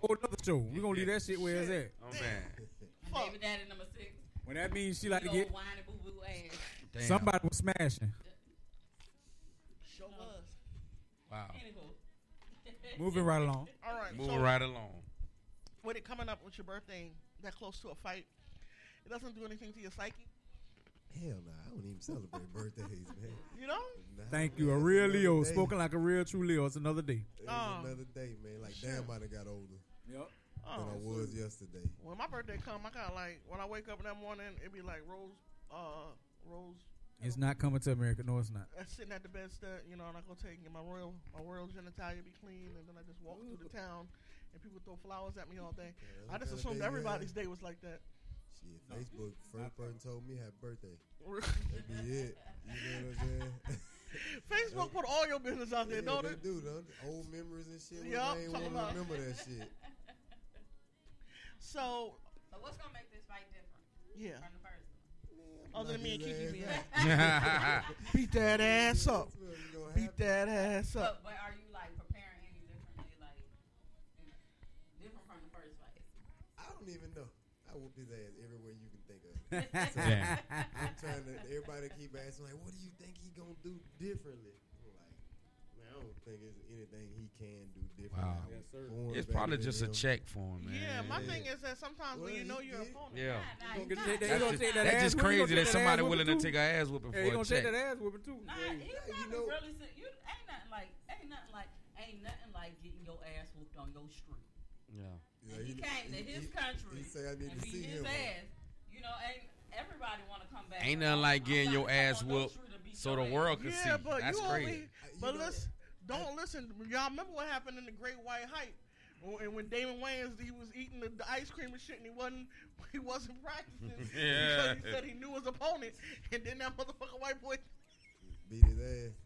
whole other show. We're gonna leave that shit where it's at. Oh man. Baby daddy number 6. When that means she like to get boo-boo ass. Damn. Somebody was smashing. Show us. Wow. Moving right along. All right. Moving right along. With it coming up with your birthday that close to a fight, it doesn't do anything to your psyche? Hell no, I don't even celebrate birthdays, man. You don't? Nah, thank you. A real Leo, spoken like a real true Leo. It's another day. It's another day, man. Like damn, I done got older. Yep. Than I was yesterday. When my birthday come, I kind of like when I wake up in that morning, it be like Rose. It's not coming to America. No, it's not. I'm sitting at the bedstead, you know, and I go take and my royal genitalia be clean, and then I just walk through the town, and people throw flowers at me all day. Yeah, I just assumed everybody's day was like that. Shit, no. Facebook first person told me happy birthday. That be it. You know what I'm saying? Facebook put all your business out there, don't it? They do, though. Old memories and shit. Yeah, I ain't want to remember that shit. So what's gonna make this fight different? Yeah. From the first one. Other than me and Kiki being beat that ass up. Beat that ass up. But are you like preparing any differently, like different from the first fight? I don't even know. I whoop his ass everywhere you can think of. So I'm trying to. Everybody keep asking like, what do you think he gonna do differently? I don't think it's anything he can do differently. Wow. Yes, it's probably just a check for him, man. Yeah, my thing is that sometimes when you know your opponent. Yeah. That's just crazy that somebody willing to take an ass whooping for a check. He gonna take that ass whooping too. Nah, he's not really sick. Ain't nothing like getting your ass whooped on your street. Yeah. He came to his country and beat his ass. You know, ain't everybody want to come back. Ain't nothing like getting your ass whooped so the world could see. That's crazy. But listen. Don't listen. Y'all remember what happened in the Great White Hype, and when Damon Wayans he was eating the ice cream and shit, and he wasn't practicing because he said he knew his opponent, and then that motherfucking white boy beat his ass.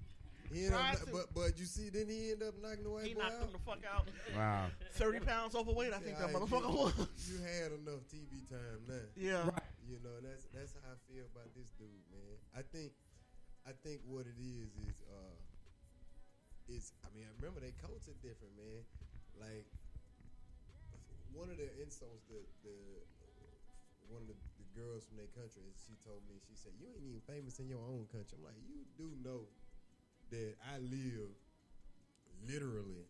He ended up, but you see, then he ended up knocking the white boy out. He knocked him the fuck out. Wow. 30 pounds overweight, I think that motherfucker was. You had enough TV time now. Yeah. Right. You know that's how I feel about this dude, man. I think I think what it is I mean, I remember they culture different, man. Like one of the insults that one of the girls from their country, she told me, she said, "You ain't even famous in your own country." I'm like, you do know that I live literally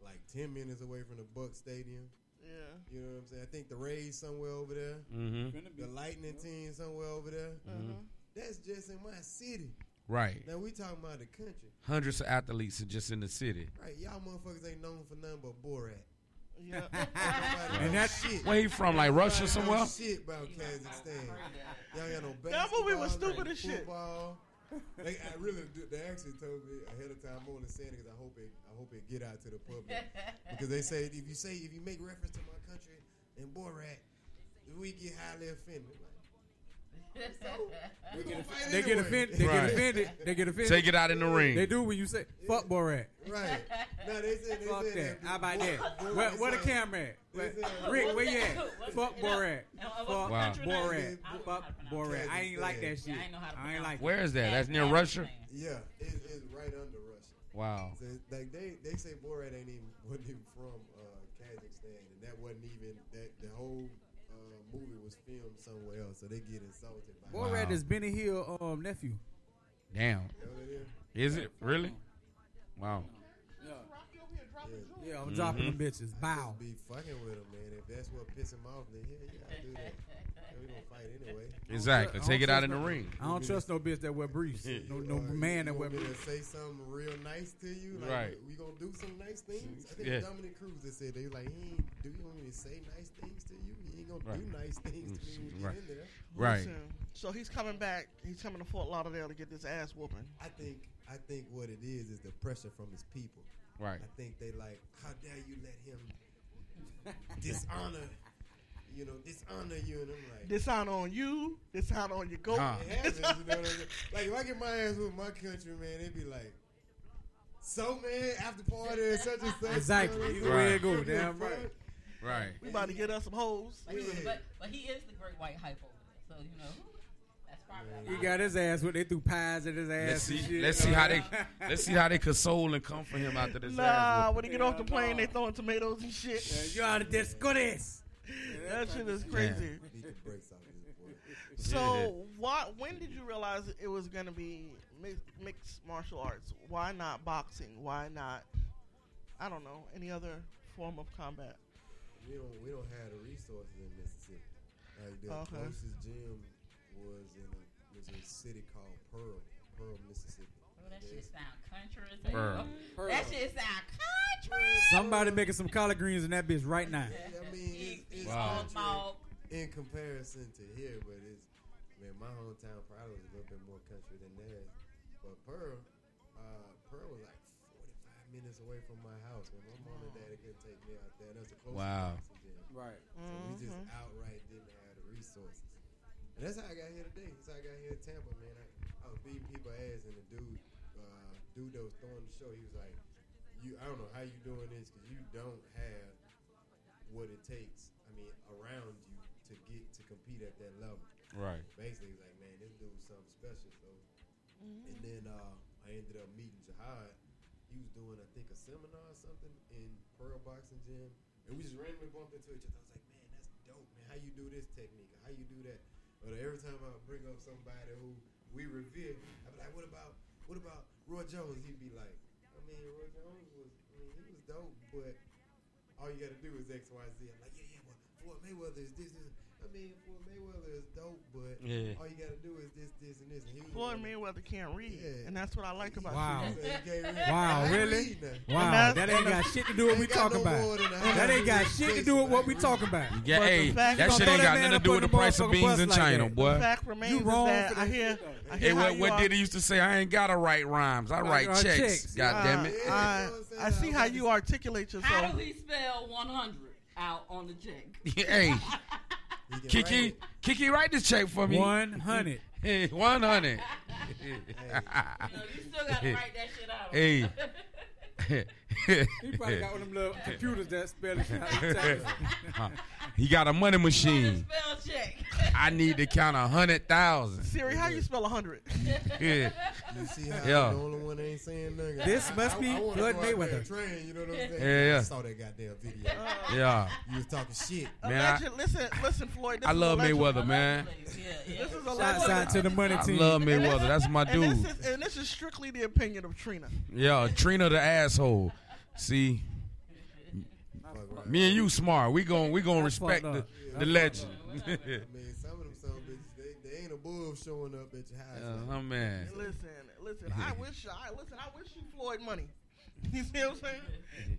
like 10 minutes away from the Buck Stadium. Yeah. You know what I'm saying? I think the Rays somewhere over there. Mm-hmm. The Lightning team somewhere over there. Mm-hmm. That's just in my city. Right. Now we talking about the country. Hundreds of athletes are just in the city. Right. Y'all motherfuckers ain't known for nothing but Borat. Yeah. And that's where he from, like Russia somewhere? No shit about Kazakhstan. Y'all got no basketball. That movie was stupid as shit. Like, I really do. They actually told me ahead of time. I'm only saying it because I hope it get out to the public, because they say if you make reference to my country and Borat, we get highly offended. Like, so they get offended. Take it out in the ring. They do when you say fuck Borat. Right. No, they fuck that. How about that? Where the camera at? Rick, where you at? Fuck Borat. Fuck Borat. Fuck Borat. I ain't like that shit. I ain't like. Where is that? That's near Russia. Yeah, it's right under Russia. Wow. So, like they say Borat wasn't even from Kazakhstan, and that wasn't even that. The whole movie was filmed somewhere else, so they get insulted by. Borat is Benny Hill nephew. Damn. Is it really? Wow. Yeah, I'm dropping them bitches. Bow. Be fucking with them, man. If that's what pisses him off, then yeah, I do that. We gonna fight anyway. Exactly. Take it out in the ring. I don't trust no bitch that wear briefs. No man that wear briefs. To say something real nice to you, like, right? We gonna do some nice things. I think Dominic Cruz that said they like, he ain't do. You want me to say nice things to you? He ain't gonna do nice things to me when you get in there. Right. So he's coming back. He's coming to Fort Lauderdale to get this ass whooping. I think what it is the pressure from his people. Right. I think they like, how dare you let him dishonor you, and I'm like, dishonor on you, dishonor on your goat. Happens, you know what I mean? Like, if I get my ass with my country, man, it'd be like, so man, after party and such and such. Exactly. You know, right. Go damn right. Right. We about to get us some hoes. Like, yeah. But he is the great white hype over there, so you know. He got his ass when they threw pies at his ass. Let's see how they console and comfort him after this. Nah, when he get off the plane, they throwing tomatoes and shit. Yeah, you out of this goodness. That shit is crazy. So, when did you realize it was gonna be mixed martial arts? Why not boxing? Why not? I don't know, any other form of combat. We don't have the resources in Mississippi. Like the closest gym was in a city called Pearl, Mississippi. Oh, that shit sound country. Pearl. That shit sound country. Somebody making some collard greens in that bitch right now. Yeah, I mean, it's wow. In comparison to here, but it's, man, my hometown probably was a little bit more country than theirs. But Pearl was like 45 minutes away from my house. When my mom and daddy couldn't take me out there, that's the closest. Wow. Right. So we just outright didn't have the resources. And that's how I got here today. That's how I got here in Tampa, man. I was beating people's ass, and the dude that was throwing the show, he was like, I don't know how you doing this, because you don't have what it takes, around you to get to compete at that level. Right. Basically, he was like, man, this dude was something special. So, and then I ended up meeting Jahai. He was doing, I think, a seminar or something in Pearl Boxing Gym, and we just randomly bumped into each other. I was like, man, that's dope, man. How you do this technique? How you do that? But every time I bring up somebody who we revere, I be like, what about Roy Jones? He'd be like, Roy Jones was he was dope, but all you got to do is X, Y, Z. I'm like, yeah, well, Floyd Mayweather is this. Floyd Mayweather is dope, but all you got to do is this, and this. And Floyd Mayweather can't read, and that's what I like about you. Wow, really? Wow, that ain't got shit to do with what we talking about. That ain't got shit to do with what we talking about. Hey, that shit ain't got nothing to do with the price of beans in China, boy. You wrong. Hey, what did he used to say? I ain't got to write rhymes. I write checks. God damn it. I see how you articulate yourself. How do he spell 100 out on the check? Hey. Kiki, write this check for me. 100. 100. Hey. You still got to write that shit out. Hey. He probably got one of them little computers that spell it out. He got a money machine. Spell check. I need to count 100,000. Siri, how you spell 100? Yeah. You see how the only one ain't saying nothing. This must be Floyd Mayweather. Train, you know what I'm saying? Yeah, yeah. I saw that goddamn video. Yeah. You was talking shit. Man, listen, Floyd. I love Mayweather, man. This is a shout out to the money team. I love Mayweather. That's my dude. And this is strictly the opinion of Trina. Yeah, Trina the asshole. See? Me and you smart. We gonna respect the legend. I mean, some of them son bitches, they ain't above showing up at your house. Oh man! Listen. I wish you Floyd money. You see what I'm saying?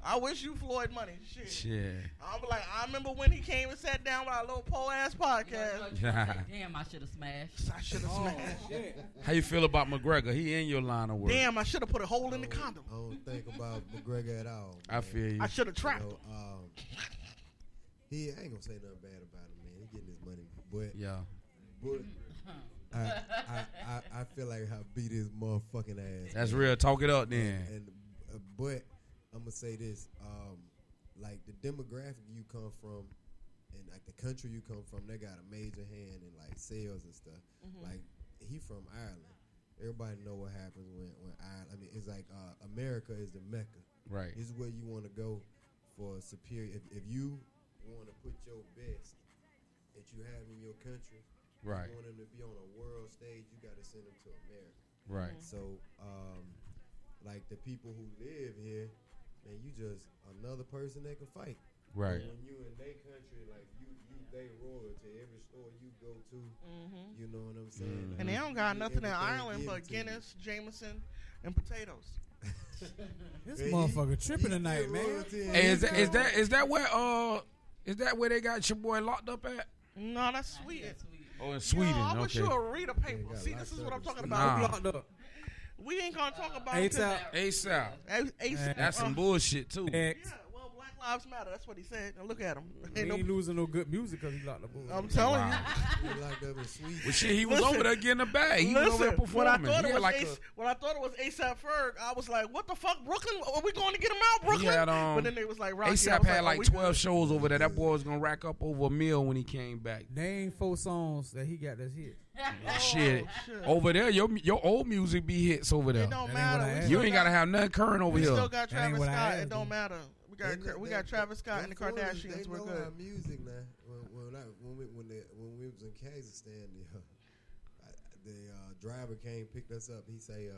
I wish you Floyd money. Shit. I'll be like, I remember when he came and sat down with our little pole ass podcast. Damn, I should have smashed. I should have smashed. Shit. How you feel about McGregor? He in your line of work. Damn, I should have put a hole in the condom. I don't think about McGregor at all. Man. I feel you. I should have trapped him. He ain't gonna say nothing bad about him, man. He getting his money, but yeah. But I feel like I beat his motherfucking ass. That's man. Real. Talk it up then. And but I'm gonna say this, like the demographic you come from, and like the country you come from, they got a major hand in like sales and stuff. Mm-hmm. Like he from Ireland, everybody know what happens when Ireland. I mean, it's like America is the Mecca. Right, it's where you want to go for superior. If you want to put your best that you have in your country, right? You want them to be on a world stage, you got to send them to America. Right. Mm-hmm. So. Like the people who live here, man, you just another person that can fight. Right. And when you in their country, like you they royal to every store you go to. Mm-hmm. You know what I'm saying? Mm-hmm. And they don't got nothing in Ireland but Guinness, Jameson, and potatoes. This motherfucker tripping tonight, man. Hey, is that where they got your boy locked up at? No, that's Sweden. Oh, in Sweden. I wish you would read a paper. See, this is what I'm talking about. Locked up. We ain't gonna talk about it. ASAP. That's some bullshit too. Yeah, well, Black Lives Matter. That's what he said. Now look at him. Ain't losing no good music because he locked the bullshit. I'm telling you. He locked up in Sweden. Well, shit, he was over there getting a bag. He was over there performing. When I thought it was ASAP Ferg, I was like, "What the fuck, Brooklyn? Are we going to get him out, Brooklyn?" Had, but then they was like, "ASAP had like 12 shows over there. That boy was gonna rack up over $1 million when he came back." Name 4 songs that he got that's hit. Shit. Over there, your old music be hits over there. It don't matter. You ain't got to have nothing current over here. We still got Travis Scott. It don't matter. We got Travis Scott and the Kardashians. They know our music now. When we was in Kazakhstan, the driver came, picked us up. He say,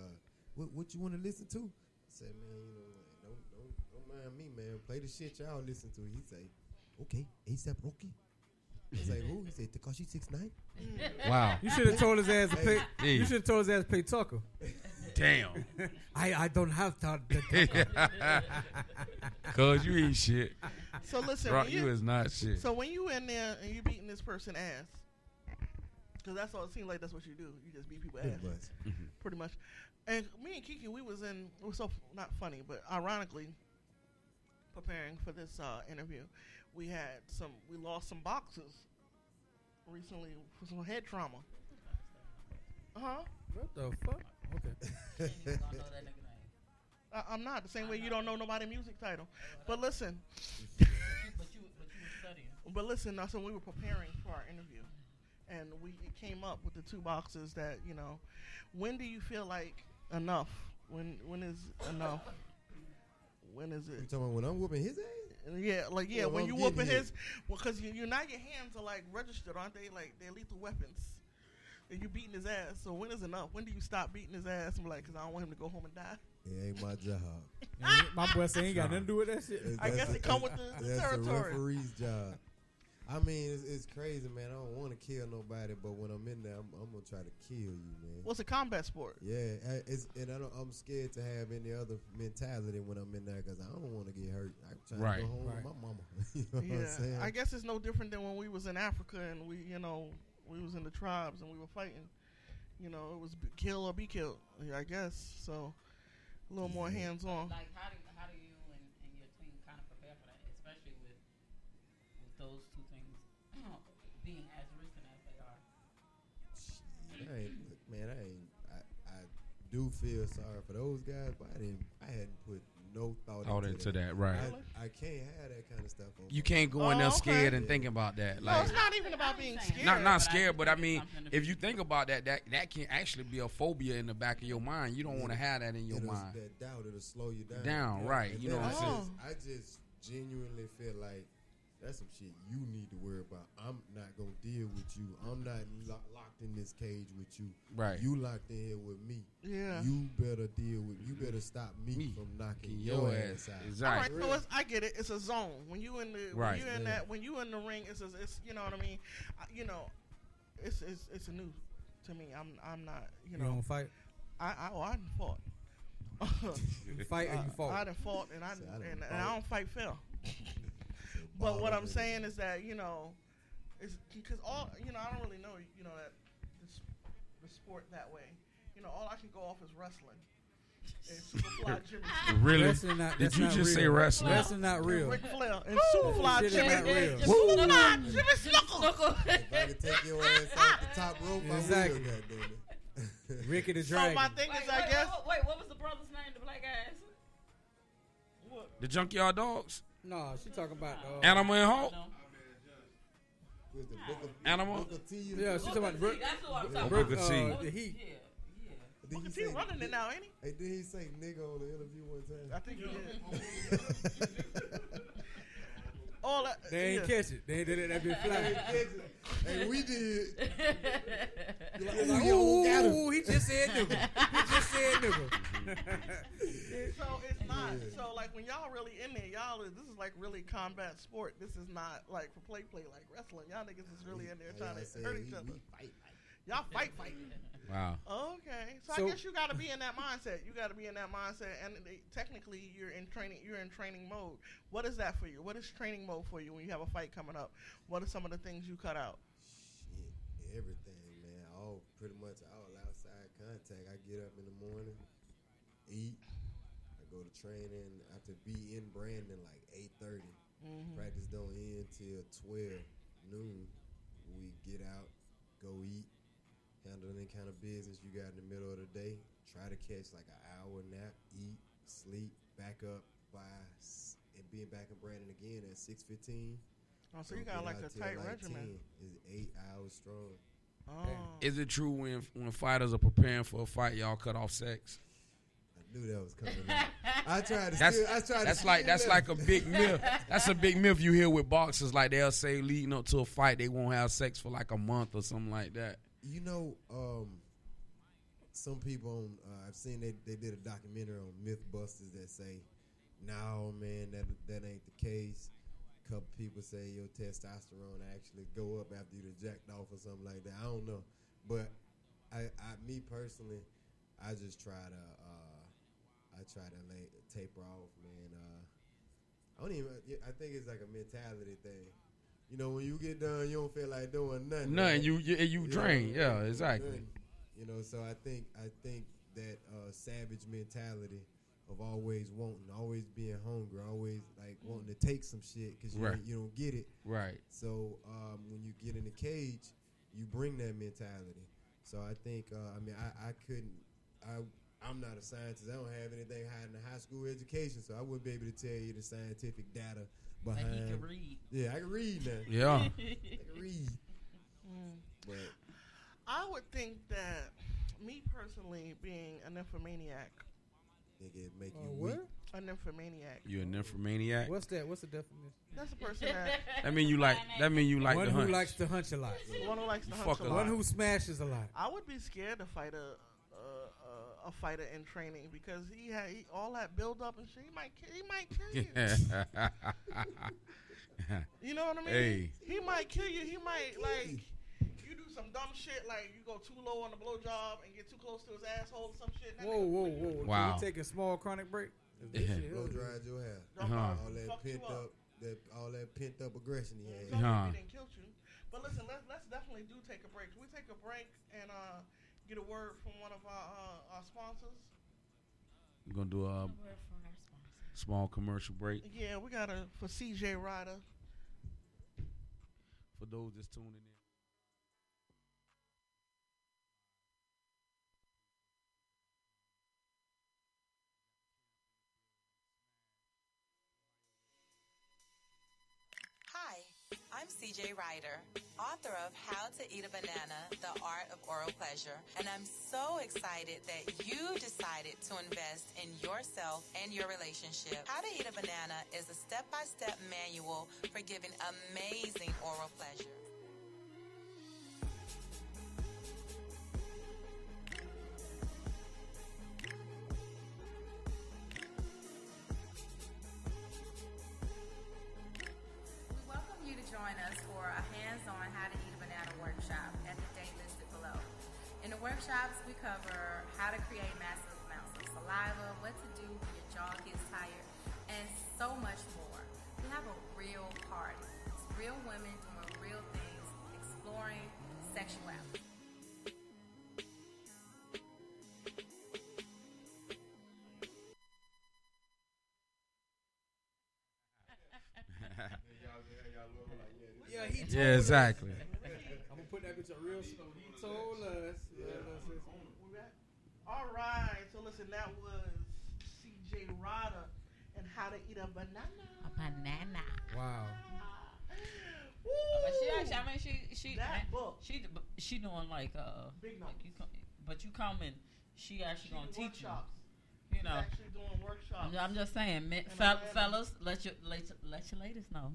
what you want to listen to? I said, man, you know, don't mind me, man. Play the shit y'all listen to. He say, okay, ASAP Rocky. I was like, who? He said, Tekashi 6ix9ine? Wow. You should have told his ass to play. Yeah. You should have told his ass to play Taco. Damn. I don't have to. Cause you ain't shit. So listen, Rock, you is not shit. So when you in there and you beating this person ass, cause that's all it seems like. That's what you do. You just beat people ass, pretty much. And me and Kiki, it was so not funny, but ironically, preparing for this interview. We lost some boxes recently for some head trauma. Uh-huh. What the fuck? Okay. I'm not. The same way you don't know nobody's music title. But listen. But you were studying. But listen, that's when we were preparing for our interview. And it came up with the 2 boxes that, you know, when do you feel like enough? When is enough? When is it? You talking about when I'm whooping his ass? Well, when you whooping his, because you now your hands are like registered, aren't they? Like they're lethal weapons, and you beating his ass. So when is enough? When do you stop beating his ass? I'm like, because I don't want him to go home and die. It ain't my job. My boy ain't got nothing to do with that shit. I guess it come with the territory. That's the referee's job. I mean, it's crazy, man. I don't want to kill nobody, but when I'm in there, I'm gonna try to kill you, man. Well, it's a combat sport. Yeah, I'm scared to have any other mentality when I'm in there because I don't want to get hurt. I'm trying to go home with my mama. You know what I'm saying? I guess it's no different than when we was in Africa and we was in the tribes and we were fighting. You know, it was kill or be killed. I guess so. A little more hands on. Like how do you and your team kind of prepare for that, especially with those two? Being as recent as they are. I do feel sorry for those guys, but I hadn't put no thought into that. Right. I can't have that kind of stuff. You can't go in there scared and thinking about that. Like, no, it's not even about being scared. Not scared, but I mean, if you think about that, that can actually be a phobia in the back of your mind. You don't want to have that in your mind. That doubt, it'll slow you down. Right. You know what I'm saying? I just genuinely feel like that's some shit you need to worry about. I'm not going to deal with you. I'm not locked in this cage with you. Right. You locked in here with me. Yeah. You better deal with you. Better stop me from knocking your ass out. Exactly. All right, so it's, I get it. It's a zone. When you in the when you in the ring, it's you know what I mean? You know, it's new to me. I'm not, you know. You don't fight? I done fought. You fight and you fought. I done fought and I don't fight fair. But what I'm saying is that, you know, it's because all, you know, I don't really know, you know, that the sport that way. You know, all I can go off is wrestling. And Superfly Jimmy. Really? Did you just say wrestling? That's not real. Rick Flair and Superfly Jimmy. Superfly Jimmy Snuckle. If I could take your ass off the top rope, exactly. I will, goddammit. Rick and the Dragon. So my thing is, I guess. Wait, what was the brother's name, the black guys? What? The Junkyard Dogs. No, she talking about Animal and Hulk. Animal. Yeah, she talking about Brooke. That's what I'm talking about. The Heat. Yeah. Booker T running it now, ain't he? Hey, did he say nigga on the interview one time? I think he did. All that, they ain't catch it. They did it. That big fly. Hey, we did. Like, ooh, he just said nigga. He just said nigga. So it's not. So like when y'all really in there, this is like really combat sport. This is not like for play like wrestling. Y'all niggas is really in there trying to hurt each other. Y'all fight. Wow. Okay. So I guess you got to be in that mindset. And technically you're in training mode. What is that for you? What is training mode for you when you have a fight coming up? What are some of the things you cut out? Shit, everything, man. Pretty much all outside contact. I get up in the morning, eat. I go to training. I have to be in Brandon like 8:30. Practice don't end till 12 noon. We get out, go eat. Handle any kind of business you got in the middle of the day. Try to catch like an hour nap, eat, sleep, back up by and being back in Brandon again at 6:15. Oh, so you got like a tight regimen. It's 8 hours strong. Oh. Is it true when fighters are preparing for a fight, y'all cut off sex? I knew that was coming up. That's like a big myth. That's a big myth you hear with boxers. Like they'll say leading up to a fight, they won't have sex for like a month or something like that. You know, some people I've seen they did a documentary on MythBusters that say, "No, man, that ain't the case." A couple people say your testosterone actually go up after you jacked off or something like that. I don't know, but me personally, I just try to taper off, man. I don't even. I think it's like a mentality thing. You know, when you get done, you don't feel like doing nothing. You drain. Yeah, exactly. Nothing. You know, so I think that savage mentality of always wanting, always being hungry, always like wanting to take some shit because you don't get it. Right. So when you get in the cage, you bring that mentality. So I think, I'm not a scientist. I don't have anything higher than a high school education, so I wouldn't be able to tell you the scientific data. Behind. Like he can read. Yeah, I can read now. Yeah. I can read. But I would think that me personally being a nymphomaniac. Nigga, make you what? A nymphomaniac. You a nymphomaniac? What's that? What's the definition? That's a person that. That mean you like to hunt. One who likes to hunch a lot. One who likes to hunch a lot. One who smashes a lot. I would be scared to fight a fighter in training because he had all that build up and shit. He might kill you. You know what I mean? Hey. He might kill you. He might like you do some dumb shit like you go too low on the blowjob and get too close to his asshole or some shit. Whoa! Wow! Can we take a small chronic break? Blow dry your hair. All that pent up aggression he had. He didn't kill you. But listen, let's definitely do take a break. Can we take a break and get a word from one of our sponsors. We're going to do a small commercial break. Yeah, we got a for CJ Ryder. For those that's tuning in. CJ Ryder, author of How to Eat a Banana, The Art of Oral Pleasure, and I'm so excited that you decided to invest in yourself and your relationship. How to Eat a Banana is a step-by-step manual for giving amazing oral pleasure. Join us for a hands-on How to Eat a Banana workshop at the date listed below. In the workshops, we cover how to create massive amounts of saliva, what to do when your jaw gets tired, and so much more. We have a real party. It's real women doing real things, exploring sexuality. Yeah, exactly. I'm gonna put that bitch real slow. He told us. Yeah. All right. So listen, that was CJ Ryder and How to Eat a Banana. A banana. Wow. Woo. She actually, I mean, she doing like big numbers. But you coming? She actually gonna teach you. You know, actually doing workshops. I'm just saying, men, fellas, let your ladies know.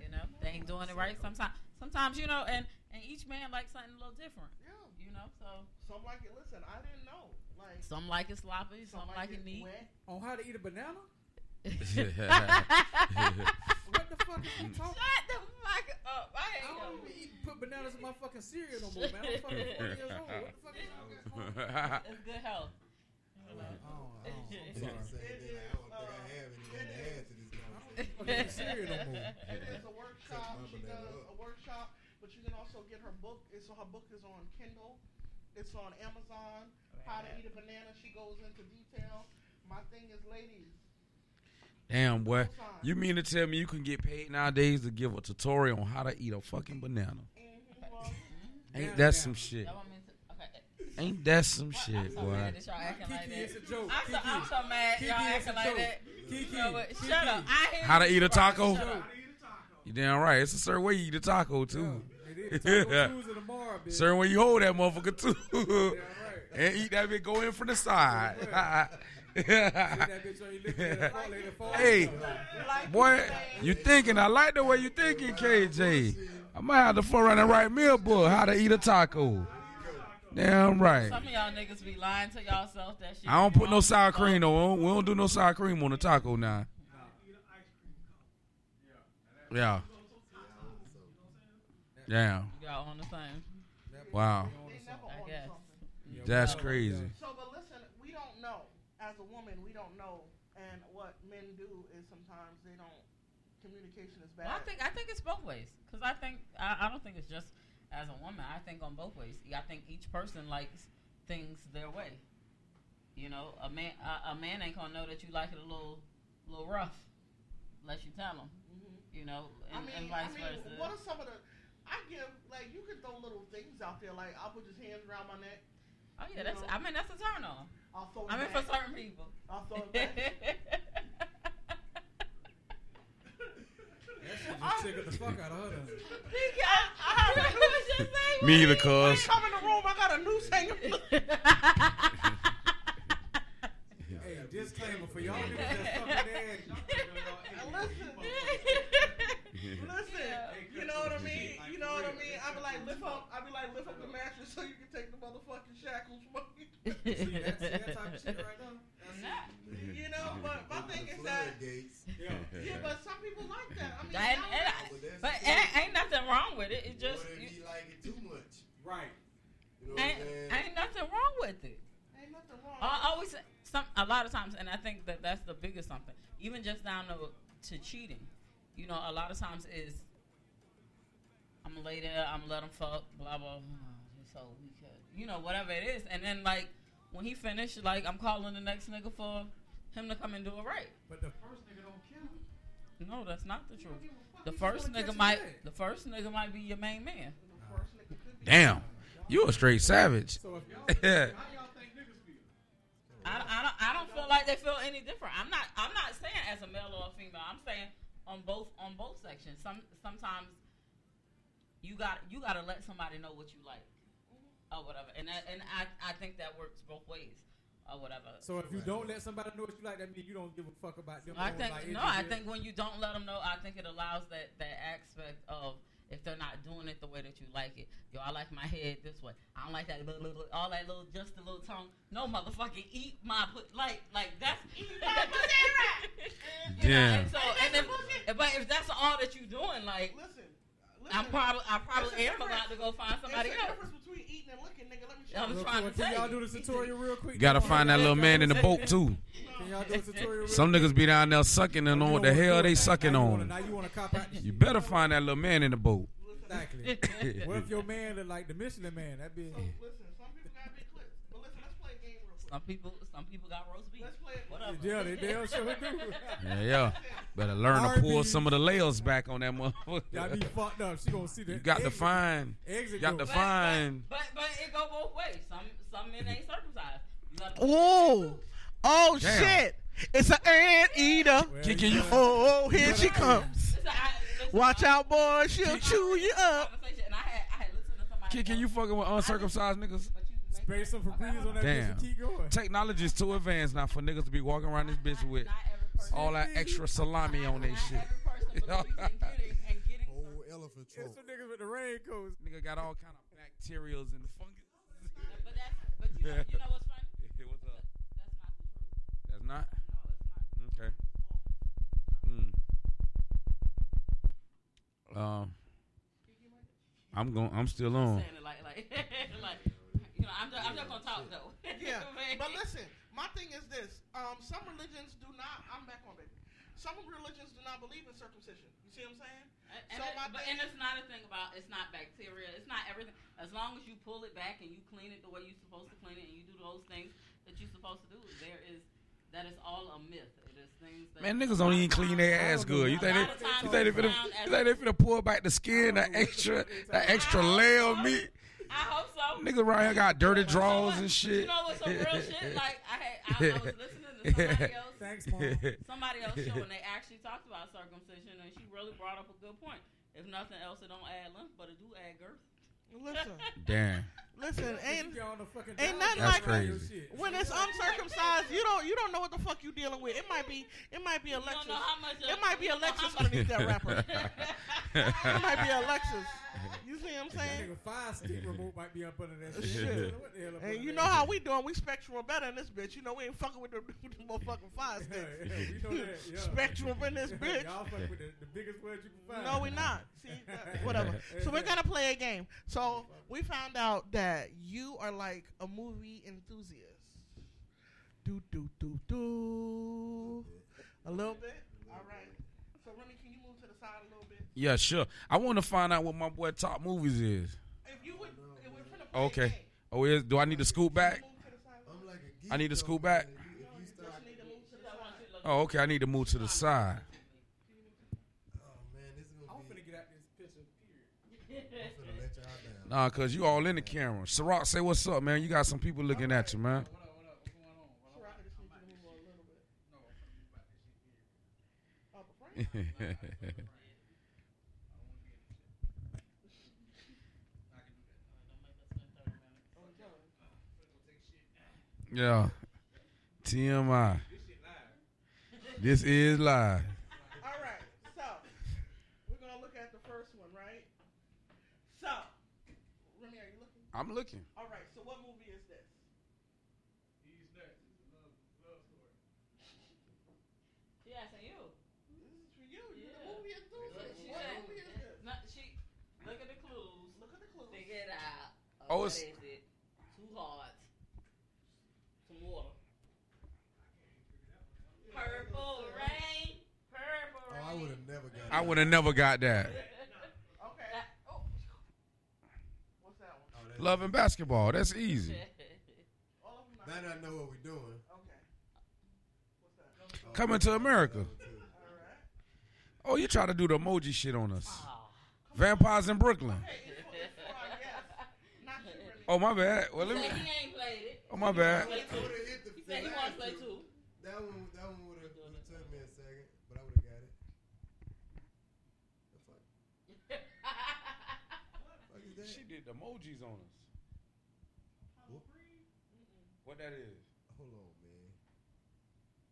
You know, they ain't doing it right sometimes. Sometimes, you know, and each man likes something a little different. Yeah. You know, so. Some like it, listen, I didn't know. Like some like it sloppy, some like it neat. On How to Eat a Banana? What the fuck is you talking? Shut the fuck up. I don't even put bananas in my fucking cereal no more, man. I'm fucking 40 years old. What the fuck is you talking? It's good health. It is a workshop. She does a workshop, but you can also get her book. So her book is on Kindle. It's on Amazon. How to Eat a Banana. She goes into detail. My thing is, ladies. Damn, boy. You mean to tell me you can get paid nowadays to give a tutorial on how to eat a fucking banana? Ain't that some shit? Ain't that some shit, boy? I'm so mad that y'all acting like that. It's a joke. I'm so mad y'all acting like that. Kiki, shut up. How to eat a taco? You damn right. It's a certain way you eat a taco, too. It is. Taco Tuesday tomorrow, bitch. Certain way you hold that motherfucker, too. And eat that bitch, go in from the side. Hey, boy, you thinking. I like the way you thinking, KJ. I might have the front-running right meal book, How to Eat a Taco. Damn right. Some of y'all niggas be lying to y'all self that shit. I don't put no sour cream though. We don't do no sour cream on the taco now. Yeah. Damn. You got on the thing. Wow. I guess. That's crazy. So, but listen, we don't know. As a woman, we don't know. And what men do is sometimes they don't. Communication is bad. Well, I think it's both ways. Because I don't think it's just. As a woman, I think on both ways. I think each person likes things their way. You know, a man ain't gonna know that you like it a little rough, unless you tell him. Mm-hmm. You know, and vice versa. What are some of the? You could throw little things out there. Like I'll put his hands around my neck. Oh yeah, that's. Know? I mean, that's a turn on. I'll throw. I mean, back. For certain people. I'll throw it back. That shit just tickled the fuck out of her. I me the cuz. Come in the room, I got a noose hanging. Hey, disclaimer for y'all niggas that fucking Listen, you know what I mean? You know what I mean? I be like, lift up the mattress so you can take the motherfucking shackles from me. See, that type of shit right now. You know, but my thing is that. Yeah, but some people like that. I mean, ain't nothing wrong with it. It just. You like it too much. Right. You know what I'm saying? Ain't nothing wrong with it. Ain't nothing wrong. I always, a lot of times, and I think that's the biggest something. Even just down to cheating. You know, a lot of times is I'm gonna lay there, I'm let him fuck, blah blah. Oh, so we could, you know, whatever it is, and then like when he finished, like I'm calling the next nigga for him to come and do it right. But the first nigga don't kill him. No, that's not the truth. The first nigga might be your main man. Damn, you a straight savage. So if y'all think, how y'all think niggas feel? I don't feel like they feel any different. I'm not saying as a male or a female. I'm saying on both sections. Sometimes You gotta let somebody know what you like, or whatever. And I think that works both ways, or whatever. So if you don't let somebody know what you like, that means you don't give a fuck about them. I think when you don't let them know, I think it allows that aspect of. If they're not doing it the way that you like it. Yo, I like my head this way. I don't like that little all that little, just a little tongue. No, motherfucking eat my, like that's eating my pussy, right? Yeah. And so, but if that's all that you're doing, like, listen, I probably am about to go find somebody else. There's a difference between eating and looking, nigga. Let me show you. I'm trying to tell y'all do the tutorial real quick. Gotta find that little man in the boat too. Can y'all do a tutorial real Some niggas be down there sucking and on what the hell they sucking on. Now you wanna cop out. You better find that little man in the boat. Exactly. What if your man look like the Michelin Man? That be. So listen, some people got big clips, but listen, let's play a game real quick. Some people got roast beef. Let's play it. Whatever. Yeah, they sure do. Yeah. Better learn to pull some of the layers back on that motherfucker. Y'all be fucked up. She gonna see that. You got to find. Got to find. But it go both ways. Some men ain't circumcised. Oh. Oh, damn. Shit! It's an anteater. Well, oh, here she comes. Watch out, boy. She'll chew you up. Kiki, you fucking with uncircumcised niggas? Spray some Febreze on that bitch and keep going. Technology is too advanced now for niggas to be walking around this bitch with all that extra salami on their shit. Old elephant troll. It's some niggas with the raincoats. Nigga got all kind of bacterials and fungus. But you know what's funny? Not? No, it's not. Okay. I'm still on. I'm not gonna talk though. Yeah. But listen, my thing is this. Some religions do not. I'm back on it. Some religions do not believe in circumcision. You see what I'm saying? And it's not a thing about, it's not bacteria, it's not everything. As long as you pull it back and you clean it the way you're supposed to clean it, and you do those things that you're supposed to do, that is all a myth. It is things that man, niggas don't even clean their ass good. You think they finna pull back the skin, that extra layer of meat? I hope so. Niggas around here got dirty drawers and shit. You know what's some real shit? Like, I was listening to somebody else. Thanks, Mom. Somebody else show, and they actually talked about circumcision, and she really brought up a good point. If nothing else, it don't add length, but it do add girth. Listen. Damn. Listen, ain't nothing like crazy. When it's uncircumcised, you don't know what the fuck you dealing with. It might be Alexis. It might be Alexis underneath that rapper. It might be Alexis. You see what I'm saying? That nigga fire stick remote might be up under that shit. What the hell? And you know how we doing? We Spectrum better in this bitch. You know we ain't fucking with the motherfucking fire sticks. We know that, yeah. Spectrum in this bitch. Y'all fucking with the biggest word you can find. No, we not. See, whatever. So we're gonna play a game. So we found out that you are like a movie enthusiast. A little bit. All right. So Remy, can you move to the side a little bit? Yeah, sure. I want to find out what my boy top movies is. If you would, okay. Oh, do I need to scoot back? I need to scoot back. Oh, okay. I need to move to the side. Nah, cause you all in the camera. Ciroc, say what's up, man. You got some people looking at you, man. What up? What's going on? Yeah. TMI. This is live. I'm looking. All right, so what movie is this? He's next. It's a love story. She asking you. This is for you. Yeah. The movie is doing it. What movie is this? Look at the clues. Figure it out. Oh, what is it? Two hearts. Some water. Purple rain. Oh, I would have never got that. Love and basketball. That's easy. Now that I know what we're doing. Okay. Coming to America. All right. Oh, you try to do the emoji shit on us. Vampires in Brooklyn. Oh, my bad. Well, let me. He ain't played it. Oh, my bad. He said he wants to play too. That one would have took me a second, but I would have got it. shit emojis on us. What that is? Hold on, man.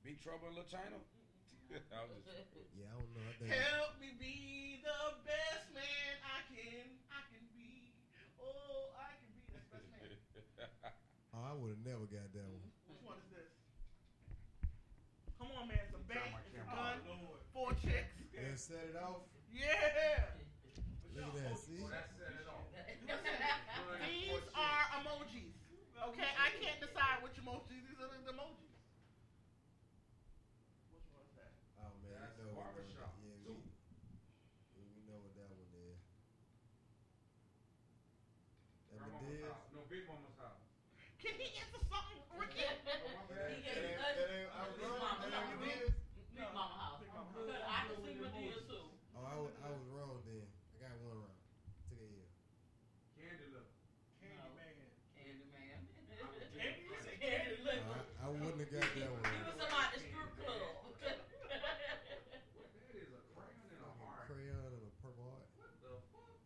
Big Trouble in Little China? I was just yeah, I don't know. I think help me be the best man I can be. Oh, I can be the best man. Oh, I would have never got that one. Which one is this? Come on, man. Some bait, some gun, oh, 4 chicks. And set it off. Yeah. Look at that. See? Well, that set it off. These are emojis. Okay, I can't decide which emojis. These are the emojis. Which one is that? Oh, man. That's we know barbershop. Yeah, we know what that one is. No, Big Mama's house. Can he answer something, Ricky? Big Mama's house. I can see what deal too. Oh, I was wrong then. I got one wrong. Took a year. Candyman. I wouldn't have got that one. He was about the strip club. That is a crayon and a heart. Crayon and a purple heart. What the fuck?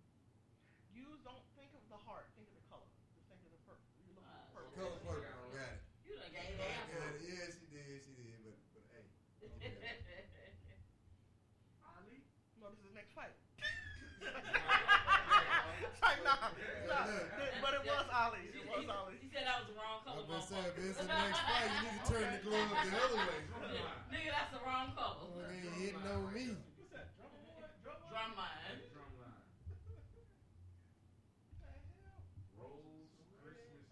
You don't think of the heart. Think of the color. Just think of the purple. You look at the purple. Color purple. Got it. You done gave that. Yeah, she did. But hey. Okay. Ali? No, this is the next fight. Nah. But it was Ollie. He said I was the wrong color. I said, it's the next fight. You need to turn the glove the other way. Nigga, that's the wrong color. Well, they ain't hitting on me. What's that? Drumline. What the hell? Rose Christmas tree.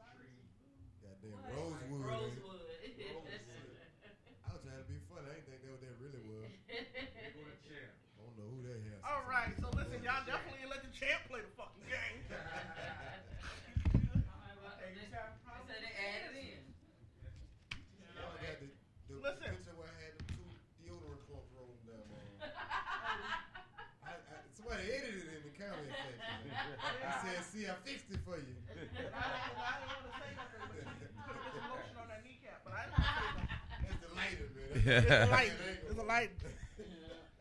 Goddamn Rosewood. Rosewood. I was trying to be funny. I didn't think that was that really was. I don't know who that is. All right, so listen, y'all definitely let the champ play the fucking game. They said they added in. Y'all got the picture where I had the two deodorant clumps rolling down. Somebody edited it in the comment section. He said, see, I fixed it for you. I didn't want to say nothing, but you put a little lotion on that kneecap, but I didn't want to say nothing. That's the lighter, man.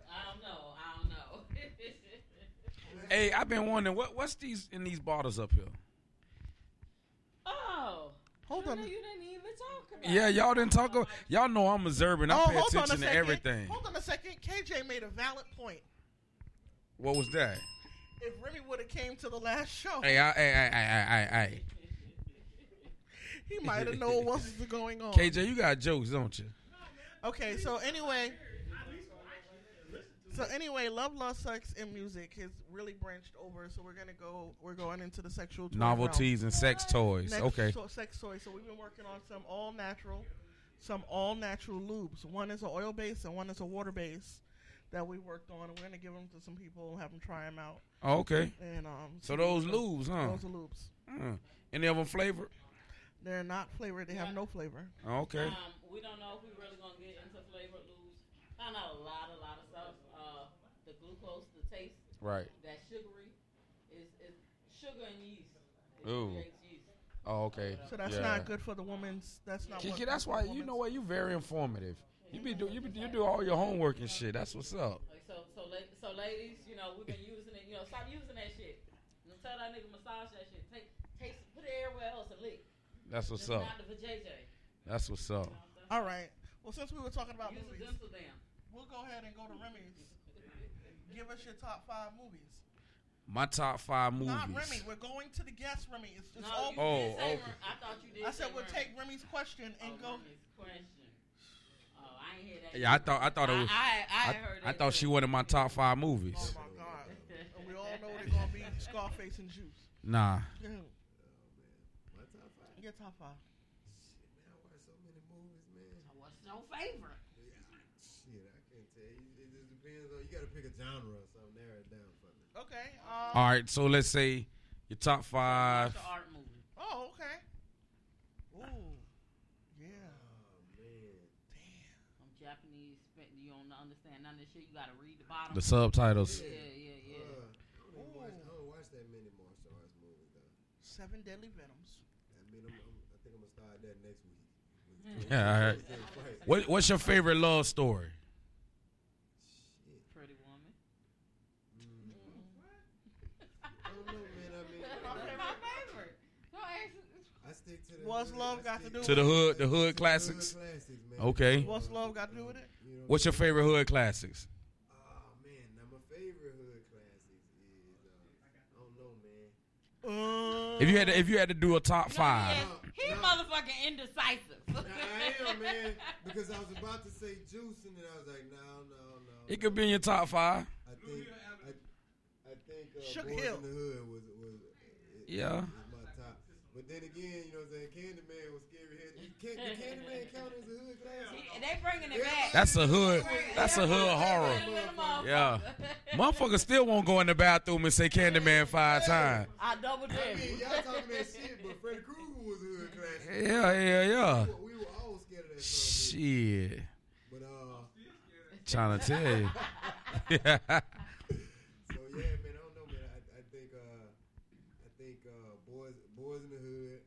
I don't know. Hey, I've been wondering what's these in these bottles up here. Oh, hold on. You didn't even talk about. Yeah, y'all didn't talk about. Y'all know I'm observant. I pay attention to everything. Hold on a second. KJ made a valid point. What was that? If Remy would have came to the last show. Hey. He might have known what was going on. KJ, you got jokes, don't you? Okay, so anyway, Love, Lust, Sex, and Music has really branched over. So we're going into the sexual toy novelties realm. And sex toys. Next, okay, sex toys. So we've been working on some all natural lubes. One is an oil base and one is a water base that we worked on, and we're gonna give them to some people, have them try them out. Oh, okay. And so those lubes, huh? Those are lubes. Mm. Any of them flavored? They're not flavored. They have no flavor. Okay. We don't know if we're really going to get into flavored lubes. Found out a lot of stuff. The glucose, the taste. Right. That sugary is sugar and yeast. Ooh. Yeast. Oh, okay. So that's not good for the woman's. That's not. Kiki, that's why, you know what, you're very informative. You do all your homework and shit. That's what's up. Like so ladies, you know, we've been using it. You know, stop using that shit. And tell that nigga massage that shit. Take, put it everywhere else and lick. That's what's up. Not the JJ. That's what's up. All right. Well, since we were talking about movies, we'll go ahead and go to Remy's. Give us your top 5 movies. My top 5 movies. Not Remy. We're going to the guest, Remy. It's no, all. Oh, okay. I thought you did. I said we'll take Remy's question and go. Remy's question. Oh, I ain't hear that. Yeah, I thought it was. I heard. I thought she wanted my top 5 movies. Oh my God! And we all know they're gonna be Scarface and Juice. Nah. Yeah. Your top 5. Shit, man, I watch so many movies, man. So what's your favorite? Yeah, shit, I can't tell you. It just depends on, you got to pick a genre or something. Narrow it down for me. Okay. All right, so let's say your top 5. That's an art movie. Oh, okay. Ooh, yeah. Oh, man. Damn. I'm Japanese. You don't understand none of this shit. You got to read the bottom. The subtitles. Yeah. I don't watch that many martial arts movies, though. 7 Deadly Venoms. I mean, I think I'm going to start that next week. Yeah, all right. What's your favorite love story? Shit. Pretty Woman. Mm. I don't know, man. I mean, What's love got to do with it? To the hood classics? Okay. What's love got to do with it? What's your favorite hood classics? Oh, man, now my favorite hood classics is, I don't know, man. If you had to do a top five. He's motherfucking indecisive. Nah, I am, man, because I was about to say Juice, and then I was like, no. It could be in your top five. I think Shook Boys Hill in the Hood was my top. But then again, you know what I'm saying, Candyman was scary. Can Candyman count as a hood classic? They bringing it back. That's a hood. That's a hood horror. Yeah. Motherfuckers still won't go in the bathroom and say Candyman 5 times. I double dare. I mean, y'all talking that shit, but Freddy Krueger was a hood classic. Yeah. We were all scared of that shit. But trying to tell you. So yeah, man, I don't know, man. I think Boys in the Hood.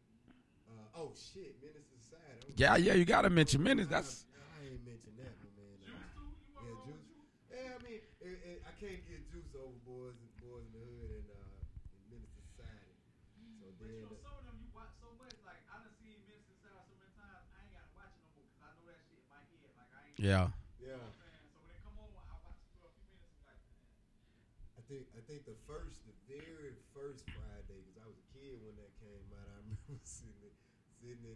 Oh shit, Menace to Society. Yeah, you gotta mention Menace. That's. I ain't mentioned that one, man. Juice. Yeah, I mean, I can't get Juice over Boys in the Hood and Menace to Society. So then. But you know, some of them you watch so much. Like I done seen Menace to Society so many times, I ain't gotta watch it no more because I know that shit in my head. Like I ain't. Yeah. I think the very first Friday, because I was a kid when that came out. I remember sitting in the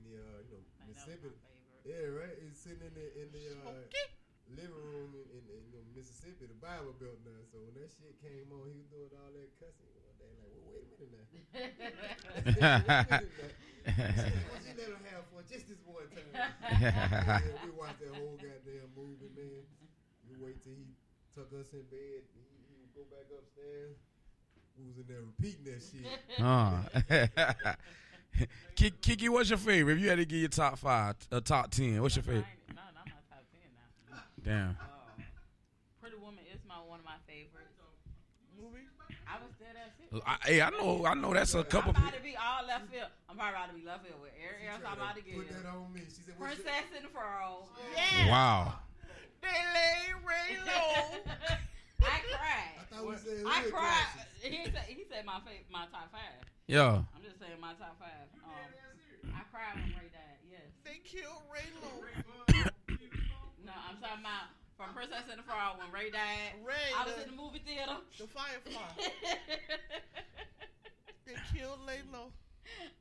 Mississippi. Yeah, right. It's sitting in the living room in Mississippi, the Bible Belt now. So when that shit came on, he was doing all that cussing. They like, well, wait a minute now. She let him have fun just this one time. Yeah, we watched that whole goddamn movie, man. We wait till he tuck us in bed. Go back upstairs. We was in there repeating that shit. Kiki, what's your favorite? If you had to give your top five, top 10, what's your favorite? I'm not top 10 now. Damn. Pretty Woman is one of my favorites. Movie? I was there that shit. I know that's a couple. I'm about to be all left field. I'm probably about to be left field with Ariel. I'm about to get put that on me. She said, Princess and Pearl. Yeah. Wow. They lay Ray low. I cried. I cried. He said my top five. Yeah. I'm just saying my top five. I cried when Ray died. Yes. They killed Ray. No, I'm talking about from Princess and the Frog when Ray died. I was in the movie theater. The Firefly. They killed Laylo.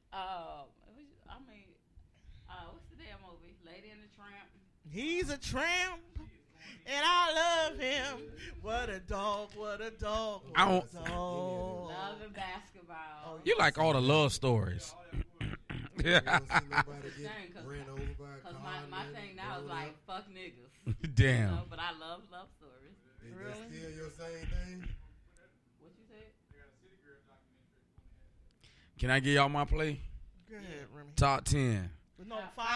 What's the damn movie? Lady and the Tramp. He's a tramp. And I love him. What a dog. I don't. Love and basketball. Oh, you like all the love stories. Yeah. Because my thing now is like, fuck niggas. Damn. You know, but I love love stories. Is that still your same thing? What you said? Can I give y'all my play? Go ahead, Remy. Top 10. No, 5.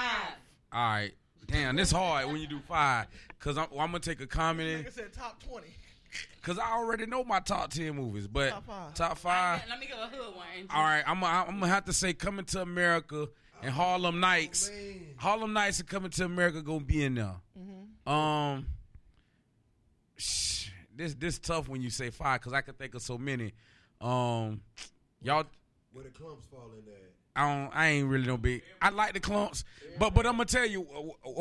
All right. Damn, this hard when you do 5, because I'm going to take a comment in. Like I said, top 20. Because I already know my top 10 movies, but top five. Let me give a hood one. All right, I'm going to have to say Coming to America and Harlem Nights. Man. Harlem Nights and Coming to America going to be in there. Mm-hmm. This tough when you say 5, because I can think of so many. Y'all. Where the clumps fall in there. I ain't really no big. I like the clumps, but I'm gonna tell you,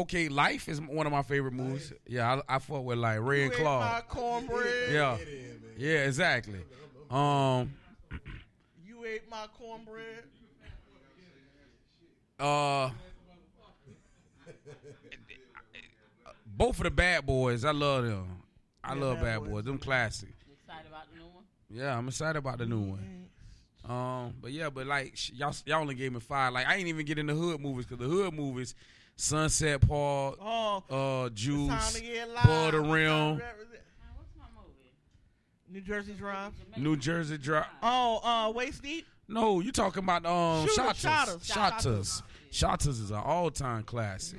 okay, Life is one of my favorite movies. Yeah, I fuck with like Ray and Claw. Cornbread. Yeah, exactly. You ate my cornbread. Both of the Bad Boys, I love them. I love Bad Boys. Them classic. You excited about the new one? Yeah, I'm excited about the new one. But like y'all only gave me 5. Like I ain't even get in the hood movies because the hood movies, Sunset Park, Juice, Ball the Rim. What's my movie? New Jersey Drive. Waist Deep. No, you talking about Shotters. Shotters is an all-time classic.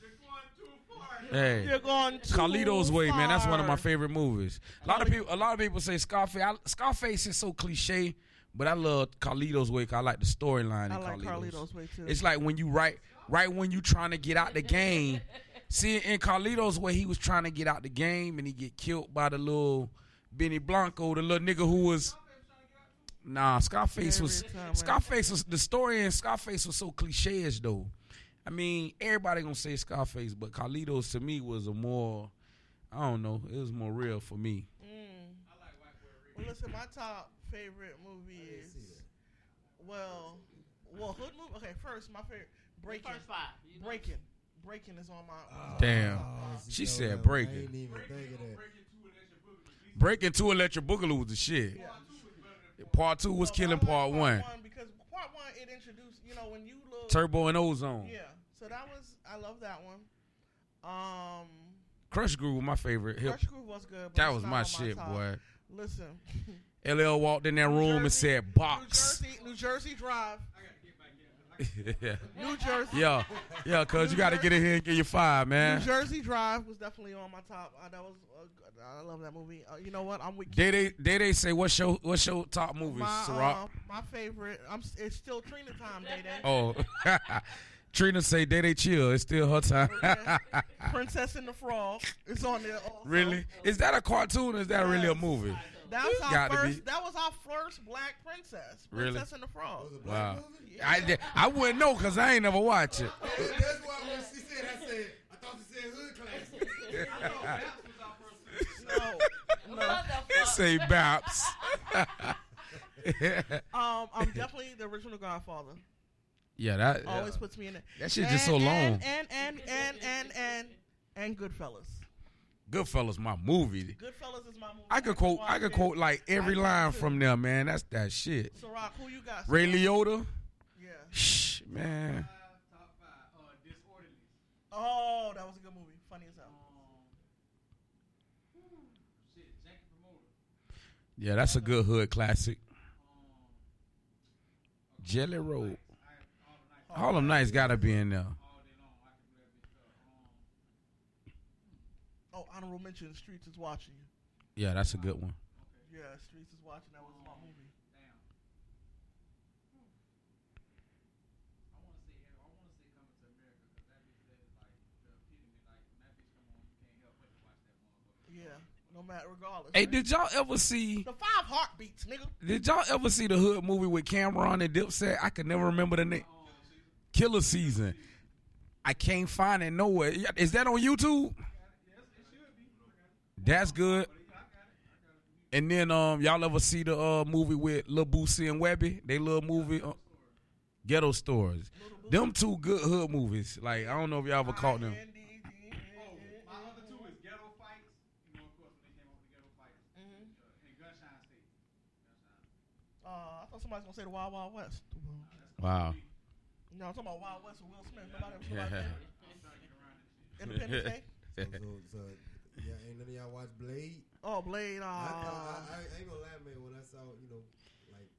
Yes. Hey, Carlito's Way, man. That's one of my favorite movies. A lot of people say Scarface. Scarface is so cliche, but I love Carlito's Way because I like the storyline. I like Carlito's Way too. It's like when you right when you trying to get out the game. See, in Carlito's Way, he was trying to get out the game and he get killed by the little Benny Blanco, the little nigga who was. Nah, Scarface was the story, and Scarface was so cliche-ish though. I mean, everybody gonna say Scarface, but Carlitos to me was a more, I don't know, it was more real for me. I like white. Well, listen, my top favorite movie is hood movie. Okay, first my favorite Breaking. First five. You know? Breaking is on my. Damn, she said Breaking. I ain't even think of that. Breaking 2 Electric Boogaloo was the shit. Yeah. Part 2 was killing part 1. Because part 1, it introduced, you know, when you look. Turbo and Ozone. Yeah. So that was, I love that one. Crush Groove was my favorite. Crush Groove was good. But that was my shit, boy. Listen. LL walked in that room and said, box. New Jersey Drive. Yeah. New Jersey. Yeah, cuz you got to get in here and get your five, man. New Jersey Drive was definitely on my top. I love that movie. You know what? I'm with you. They say what's your top movies, Ciroc? My favorite. It's still Trina time, Day-Day. Oh. Trina say Day-Day chill. It's still her time. Princess and the Frog is on there also. Really? Is that a cartoon or is that really a movie? That was our first black princess. Really? Princess and the Frog. Wow. Yeah. I wouldn't know because I ain't never watched it. That's why when she said, I thought she said hood class. I know Baps was our first. No. It say Baps. I'm definitely the original Godfather. Yeah, that always puts me in it. That shit just so long. And Goodfellas. Goodfellas, my movie. Goodfellas is my movie. I could quote like every line from there, man. That's that shit. So, Rock, who you got? Ray Liotta. Yeah. Shh, man. Top five. Disorderly. Oh, that was a good movie. Funny as hell. Shit, Jack the Promoter. Yeah, that's a good hood classic. Jelly Roll. Harlem Nights gotta be in there. Honorable mention, The Streets is Watching You. Yeah, that's a good one. Okay. Yeah, Streets is Watching. That was my movie. Damn. I want to say Coming to America, because that bitch is like the epitome. Like when that bitch come on, you can't help but to watch that motherfucker. Yeah, no matter regardless. Hey, right? Did y'all ever see the 5 Heartbeats, nigga? Did y'all ever see the hood movie with Cameron and Dipset? I could never remember the name. Killer Season. I can't find it nowhere. Is that on YouTube? That's good. And then y'all ever see the movie with Lil Boosie and Webby? They little movie, Ghetto Stories. Them two good hood movies. Like, I don't know if y'all ever caught them. My other two is Ghetto Fights. You know, of course, when they came up with Ghetto Fights. And Gunshine State. I thought somebody was going to say the Wild Wild West. Wow. No, I'm talking about Wild West with Will Smith. Nobody ever saw that. Independence Day. Yeah, ain't none of y'all watch Blade? Oh, Blade. I ain't gonna lie, man, when I saw, you know, like,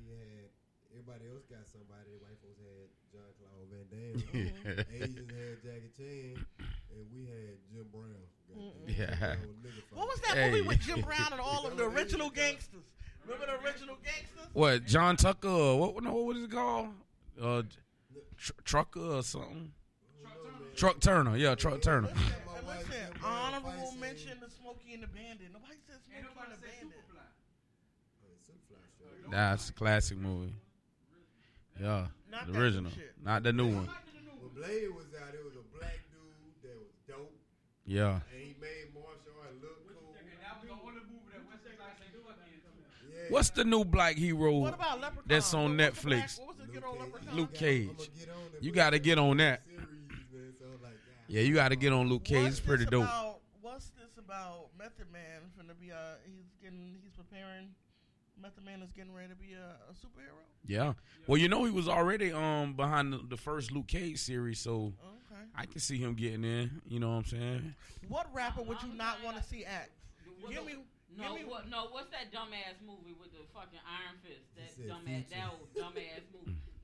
we had, everybody else got somebody, white folks had Jean-Claude Van Damme, Asians had Jackie Chan, and we had Jim Brown. Yeah. What was that movie with Jim Brown and all of the original gangsters? Remember the original gangsters? What, John Tucker, what is it called? Trucker or something? Truck Turner. Listen, honorable mention to Smokey and the Bandit. Nobody said Smokey and the Bandit. Nah, it's a classic movie. Yeah, the original, not the new one. When Blade was out, it was a black dude that was dope. Yeah. And he made martial art look cool. That was the only movie that West Side Guys do again. What's the new black hero that's on Netflix? What was the good old Leprechaun? Luke Cage. You got to get on that. Yeah, you got to get on Luke Cage. It's pretty dope. What's this about Method Man finna be? He's preparing. Method Man is getting ready to be a superhero. Yeah. Well, you know he was already behind the first Luke Cage series, so okay. I can see him getting in. You know what I'm saying? What rapper would you not want to see act? What's that dumbass movie with the fucking Iron Fist? That dumbass movie.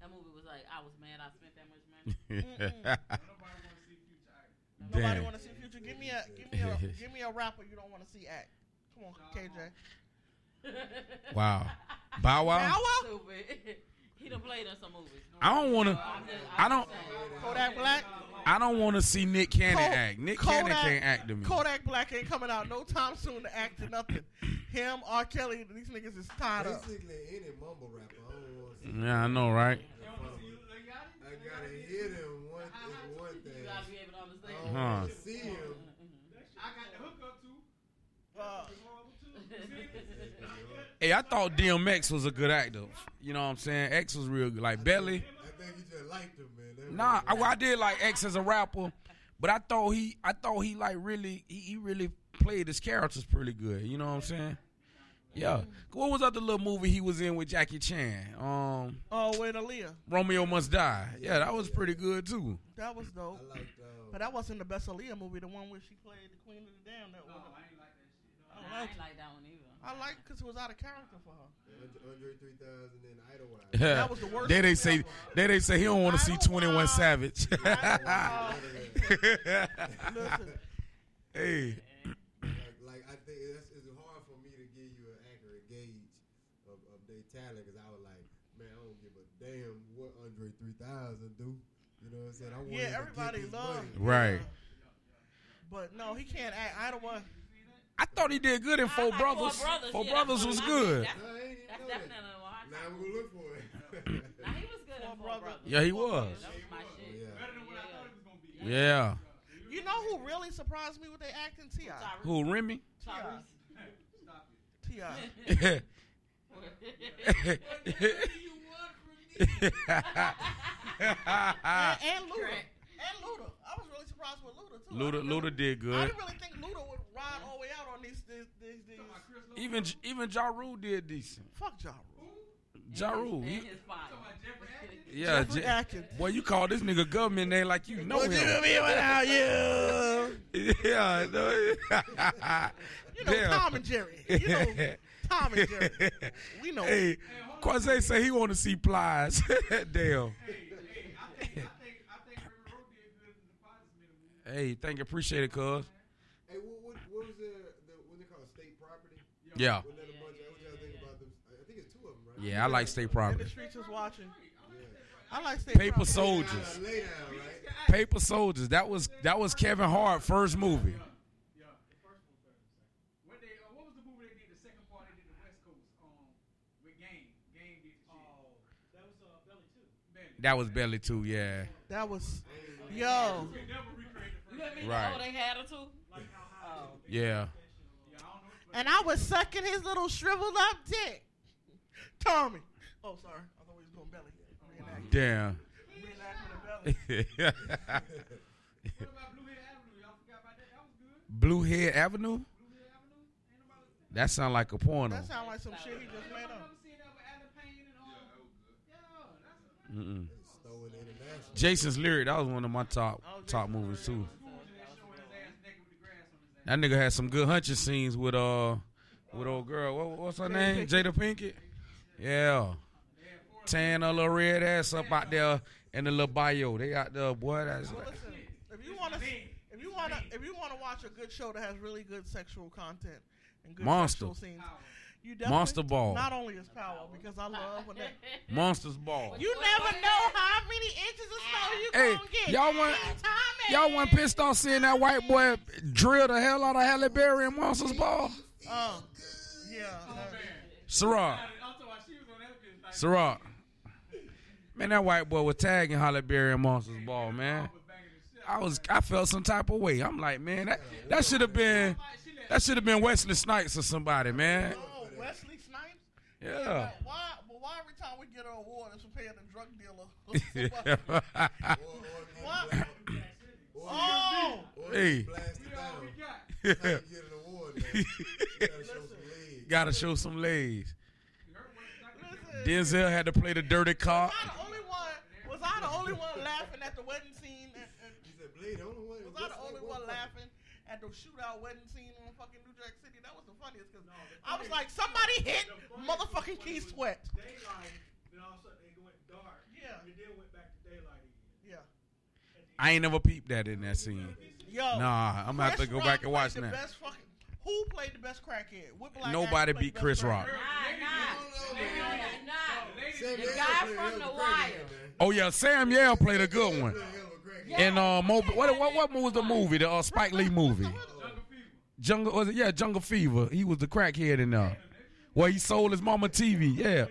That movie was like, I was mad I spent that much money. Nobody want to see Future. Give me a rapper you don't want to see act. Come on, KJ. Wow. Bow Wow. Stupid. He done played in some movies. I don't want to. I don't. Kodak Black. I don't want to see Nick Cannon act. Nick Cannon can't act to me. Kodak Black ain't coming out no time soon to act to nothing. him, R. Kelly, these niggas is tied up. Basically, any mumble rapper. I don't want to see yeah, I know, right? I gotta hear them one thing. You gotta be able to understand. I don't want to see him. I got the hookup too. Hey, I thought DMX was a good actor. You know what I'm saying? X was real good. Like Belly. I think you just liked him, man. That nah, I did like X as a rapper, but I thought he like really, he really played his characters pretty good. You know what I'm saying? Yeah. What was the other little movie he was in with Jackie Chan? With Aaliyah. Romeo Must Die. Yeah, that was pretty good too. That was dope. I liked, but that wasn't the best Aaliyah movie. The one where she played the Queen of the Damned. That one. I ain't like that. I didn't like that one either. I like because it was out of character for her. Andre 3000 and Idlewild. That was the worst. They say he don't want to see 21 Savage. Listen. Hey. Like I think it's hard for me to give you an accurate gauge of their talent because I was like, man, I don't give a damn what Andre 3000 do. You know what I'm saying? I want to everybody loves him. Right. But no, he can't act. I thought he did good in Four Brothers. Four Brothers was good. That's definitely a hard time. Now we're going to look for it. Now he was good in Four Brothers. Yeah, he was. That was my shit. Yeah. Better than what I thought it was going to be. Yeah. You know who really surprised me with their acting? T.I. Who, Remy? T.I. Stop it. T.I. What do you want from me? And Luda. And Luda. I was really surprised with Luda, too. Luda did good. I didn't really think Luda would ride all the way out on these. Even Ja Rule did decent. Fuck Ja Rule. Ja Rule. Yeah, Jeffrey Atkins. Boy, you call this nigga government name like you know him. What you gonna be without you? Yeah. No. You know Tom and Jerry. You know Tom and Jerry. We know. Hey, Quase say he want to see Plies. Damn. Hey, thank you. Appreciate it, cuz. Hey, what was what they call it, state property? Yeah. I think it's two of them, right? Yeah, I like state property. And the streets is watching. Yeah. I like state property. Paper Soldiers. Lay down, right? Paper Soldiers. That was Kevin Hart's first movie. Yeah, the first one. What was the movie they did, the second part they did the West Coast with Game? Game did the shit. Oh, that was Belly 2. That was Belly 2, yeah. That was, yo. Right. Oh, they had her too? Oh. Yeah. And I was sucking his little shriveled up dick. Tommy. Oh, sorry. I thought we was doing Belly. Damn. What about Blue Head Avenue? Y'all forgot about that. That was good. Blue Head Avenue? That sound like a porno. That sound like some shit he just made up. Mm-mm. Jason's Lyric. That was one of my top movies too. That nigga had some good hunching scenes with old girl. What's her name? Jada Pinkett. Yeah. Tan a little red ass up out there in the little bio. They out there, boy. That's. Well, listen, if you wanna watch a good show that has really good sexual content and good sexual scenes. Monster Ball. Not only is Power, because I love when that. Monster's Ball. You never know how many inches of snow you gonna get. Y'all weren't pissed off seeing that white boy drill the hell out of Halle Berry in Monster's Ball? Yeah. Syrah. Man, that white boy was tagging Halle Berry in Monster's Ball, man. I felt some type of way. I'm like, man, that should have been Wesley Snipes or somebody, man. Wesley Snipes? Yeah. Why every time we get an award, it's for paying a drug dealer? What? Oh! Hey. Gotta show some legs. Denzel had to play the dirty cop. Was I the only one laughing at the wedding scene? Was I the only one laughing at the shootout wedding scene in fucking New Jack City? That was the funniest because I was like, somebody hit motherfucking Key Sweat. Daylight, then all of a sudden it went dark. Yeah. And then went back to daylight again. Yeah. I ain't never peeped that in that scene. Yo. Nah, I'm going to have to go back and watch that. Who played the best crackhead? Nobody beat Chris Rock. Nah. The guy from The Wire. Oh, yeah, Sam Yell played a good one. Yeah. And what was the movie? The Spike Lee movie. Jungle, was it? Yeah, Jungle Fever. He was the crackhead in there. Well, he sold his mama TV. Yeah.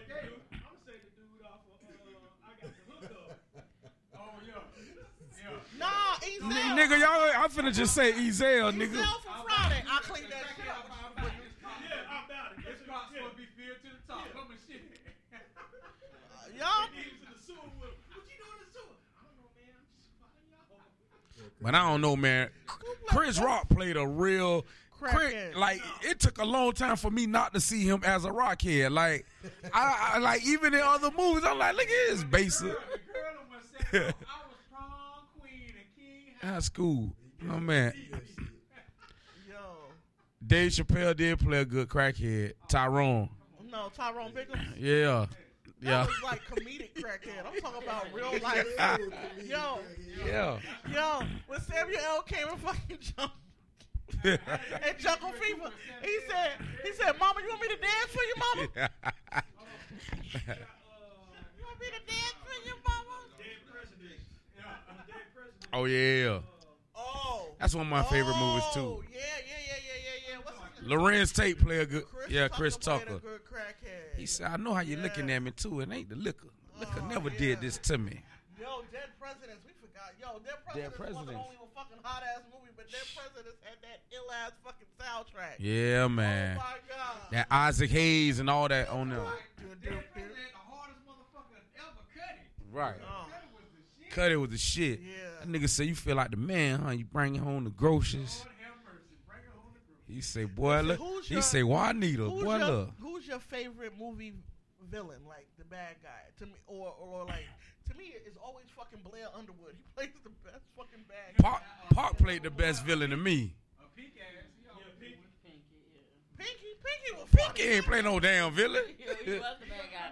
Nah, Ezel. Nigga, y'all, I'm finna just say Ezel, nigga. Ezel from Friday. I cleaned that shit up. Yeah, I'm about it. This rock's gonna be filled to the top. Come and shit. Y'all. What you doing in the sewer? I don't know, man. I'm just fucking y'all. But I don't know, man. Chris Rock played a real crackhead. Like, it took a long time for me not to see him as a rockhead. Like, I like, even in other movies, I'm like, look at this basic. High school, oh man. Yo, Dave Chappelle did play a good crackhead. Tyrone. No, Tyrone Biggums. Yeah, yeah. That was like comedic crackhead. I'm talking about real life. Yo, yeah. Yo, when Samuel L. came and fucking jumped at Jungle Fever, he said, "Mama, you want me to dance for you, Mama? You want me to dance for you, Mama?" Oh, yeah. Oh. That's one of my favorite movies, too. Yeah. What's his name? Lorenz Tate played a good... Chris Tucker. Good crackhead. He said, I know how you're looking at me, too. It ain't the liquor. Liquor never did this to me. Yo, Dead Presidents. We forgot. Yo, Dead Presidents wasn't only a fucking hot-ass movie, but Dead Presidents had that ill-ass fucking soundtrack. Yeah, man. Oh, my God. That Isaac Hayes and all that on there. Dead President, the hardest motherfucker ever cut it. Right. Cut it with the shit. Yeah. That nigga say, you feel like the man, huh? You bring home the groceries. He say, boy, look. He say, well, I need her. Boy, look. Who's your favorite movie villain? Like, the bad guy? To me, or like, to me, it's always fucking Blair Underwood. He plays the best fucking bad guy. Park played the best villain to me. Pinky was fucking. Pinky ain't play no damn villain. He was the bad guy.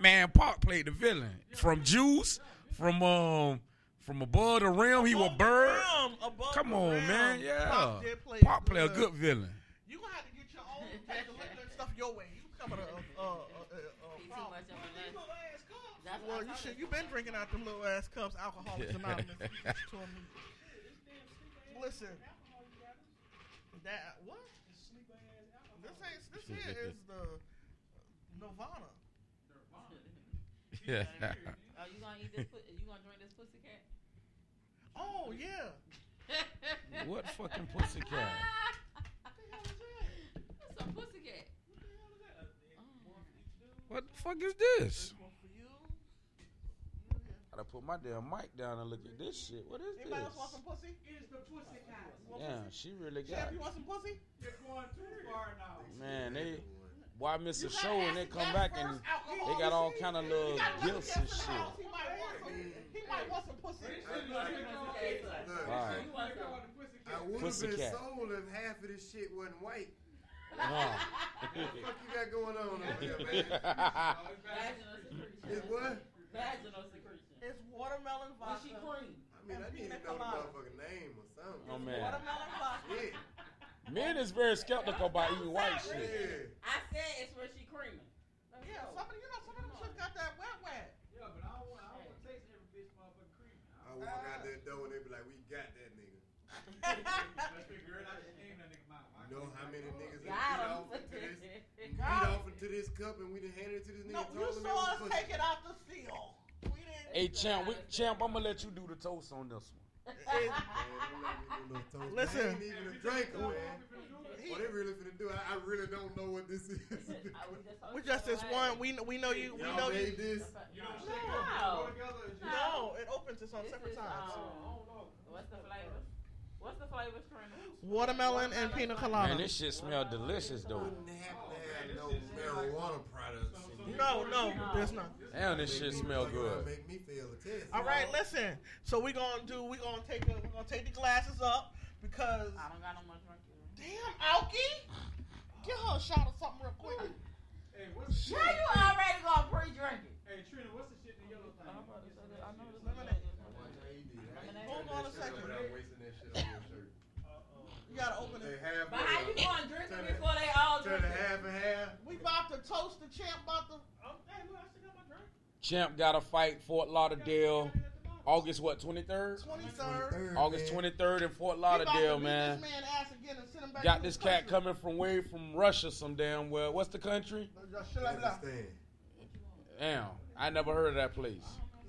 Man, Park played the villain. From Juice, from Above the Rim, he was Bird. Come on, man, yeah. Park played a good villain. You gonna have to get your own take a look and stuff your way. You coming to well, you should. You been drinking out them little ass cups, Alcoholics Anonymous. Listen, that what? This here is the Nirvana. Yeah. Are you gonna eat this? You gonna drink this pussycat? Oh yeah. What fucking pussycat? What the hell is that? That's a pussycat. What the fuck is this? I gotta put my damn mic down and look at this shit. What is this? Anybody else want some pussy? It's the pussycat. Yeah, she really got. Jeff, you want some pussy? You're going too far now. Man, they. Why miss a show and they come back and they got all kind of little gifts and shit. He might want some pussy. I would have been sold if half of this shit wasn't white. What the fuck you got going on over here, man? It's what? Vaginal secretion. It's watermelon vodka. I mean, I need to know the motherfucking name or something. Oh, man. Watermelon vodka. Men is very skeptical about eating white shit. I said it's where she creaming. Yeah, somebody, you know, some of them shit got that wet. Yeah, but I don't want to taste every bitch motherfucking creaming. I walk out that door and they be like, we got that nigga. Let's figure it out. You know how many niggas beat off into this cup and we done handed it to this nigga. No, you saw us take it out the seal. Hey, Champ, I'm going to let you do the toast on this one. Listen, I ain't even a drink, man. What they really finna do? I really don't know what this is. We just this one. We know you. We know you. This. No, it opens this on separate times. What's the flavor? What's the flavor, Trina? Watermelon and pina colada. Man, this shit smell delicious, though. Wouldn't have no marijuana products. No, there's not. Damn, this shit smell good. Make me feel the taste. All right, listen. So we're gonna take the glasses up because I don't got no much drink. Damn, Alki, get her a shot of something real quick. Hey, what's the shit? You already gonna pre-drink it? Hey, Trina, what's the shit in the yellow thing? I'm about to say that. I know it's lemonade. Hold on a second. You gotta open it. But how you gonna drink it before they all drink it? Half and half. We about to toast the champ. About to. Hey, look, I still got my drink. Champ gotta fight Fort Lauderdale August what, 23rd? 23rd. August 23rd in Fort Lauderdale, man. This man ass again and send him back. Got this cat coming from way from Russia some damn well. What's the country? Kazakhstan. Damn, I never heard of that place. Yeah,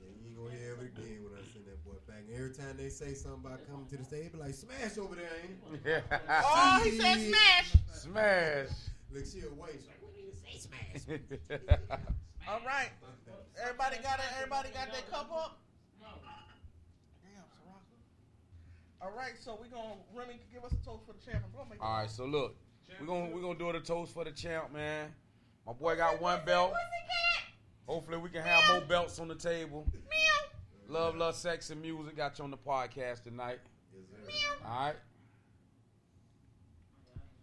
you ain't gonna hear ever again when I send that boy back. And every time they say something about coming to the stage, be like, smash over there, ain't it? Yeah. Oh, he said smash. Smash. Look, she away. She's like, what do you say, smash? Smash. All right. Everybody got their cup up? All right, so we're going to, Remy, give us a toast for the champ. All right, so look, we're gonna do the toast for the champ, man. My boy got one belt. Hopefully we can have more belts on the table. Love, Lust, Sex, and Music got you on the podcast tonight. All right.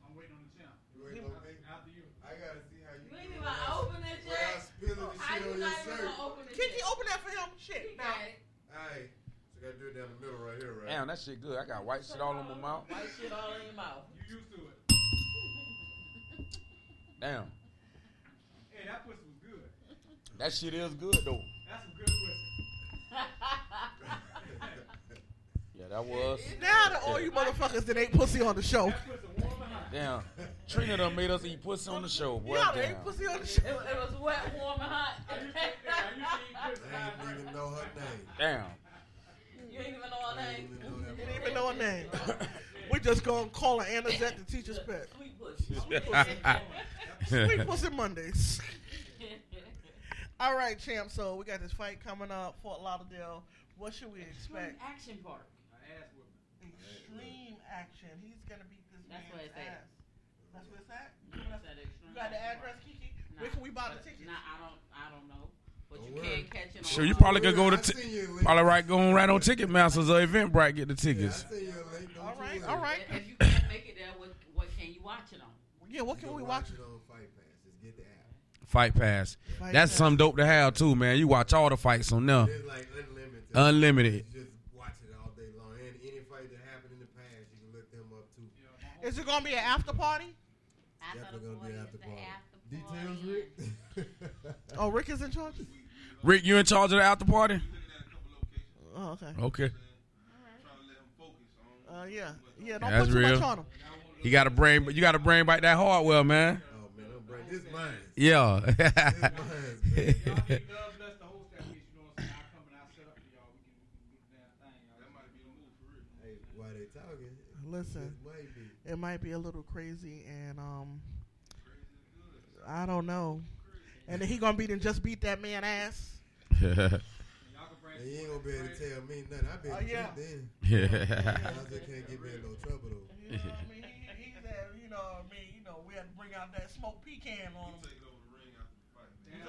I'm waiting on the champ. You waiting on me? After you. I got to see how you do it. I open that shit. How you not even going to open it? Kiki, open that for him. Shit. All right. Gotta do it down the middle right here, right? Damn, that shit good. I got white shit all in my mouth. White shit all in your mouth. You used to it. Damn. Hey, that pussy was good. That shit is good, though. That's some good pussy. Yeah, that was. Now to all you motherfuckers that ain't pussy on the show. That pussy warm and hot. Damn. Trina done made us eat pussy on the show, boy. Yeah, they ain't pussy on the show. It was wet, warm, and hot. I didn't even know her name. Damn. You ain't even know her name. You didn't even know her name. We just gonna call her Annazette the teacher's pet. Sweet pussy. Sweet pussy. Sweet pussy Mondays. All right, champ. So we got this fight coming up, Fort Lauderdale. What should we expect? Extreme action park. Extreme action. He's gonna beat this man's ass. That's where it's at. That's where it's at. You got the address, Kiki? Where can we buy the tickets? Nah, I don't know. But you can't catch it. Sure, you probably could go to probably go right on Ticketmaster's or Eventbrite, get the tickets. Yeah, all right. If you can't make it there, what can you watch it on? Yeah, what can we watch it on? Fight Pass. Just get the app. Fight Pass. That's something dope to have too, man. You watch all the fights on there. It's like unlimited. Unlimited. You just watch it all day long. And any fight that happened in the past, you can look them up too. Is it gonna be an after party? Definitely gonna be an after party. Details, Rick. Oh, Rick is in charge. Rick, you in charge of the after party? Oh, okay. Okay. Yeah. Don't put too much on him. You got to bring back that hardware, man. Oh man, don't bring this mine. Yeah. This mine. Why they talking? Listen, it might be a little crazy, and I don't know. And then he gonna beat that man ass. Yeah. You ain't gonna be able to tell me nothing. I been then. Yeah. I just can't get me in no trouble though. You know what I mean? He said, we had to bring out that smoked pecan on him.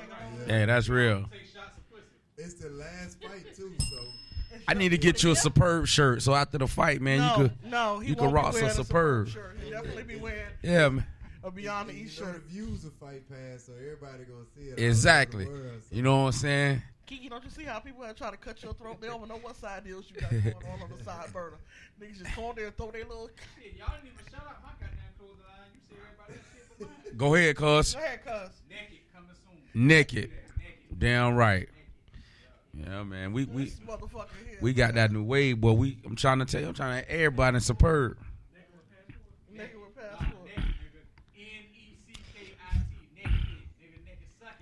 Yeah, that's real. It's the last fight too, so I need to get you a Superb shirt. So after the fight, man, you could rock some Superb. He'll definitely be wearing. Yeah, man. Beyond the East Shore. Views of Fight Pass, so everybody gonna see it. Exactly. World, so. You know what I'm saying? Kiki, don't you see how people are trying to cut your throat? They don't know what side deals you got going on the side burner. Niggas just go on there and throw their little. Shit, y'all didn't even shout out my goddamn clothes line. You see everybody that shit for mine? Go ahead, cuz. Neckit coming soon. Neckit. Damn right. Neckit. Yeah, man. We this motherfucker here. We got that new wave, boy. I'm trying to add everybody in Superb.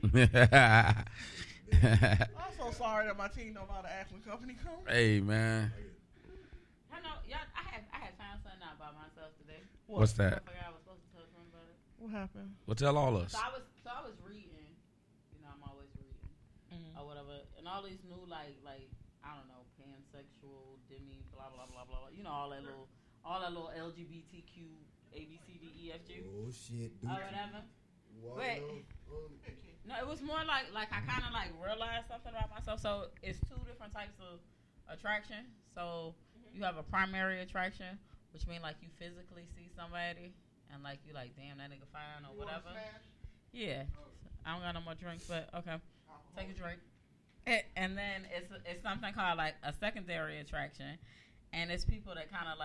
I'm so sorry that my team don't know how to act when company comes. Hey man, I know y'all. I had found something out about myself today. What's that? I forgot I was supposed to tell something about it. What happened? Well, tell all us. So I was reading. I'm always reading or whatever, and all these new like I don't know, pansexual, demi, blah blah blah blah. All that little LGBTQ ABCDEFG. Oh shit, dude. Or whatever. Wait. No, it was more like I kind of realized something about myself. So it's two different types of attraction. So you have a primary attraction, which means you physically see somebody and you damn, that nigga fine or whatever. Yeah, I don't got no more drinks, but okay, take a drink. And then it's something called a secondary attraction, and it's people that kind of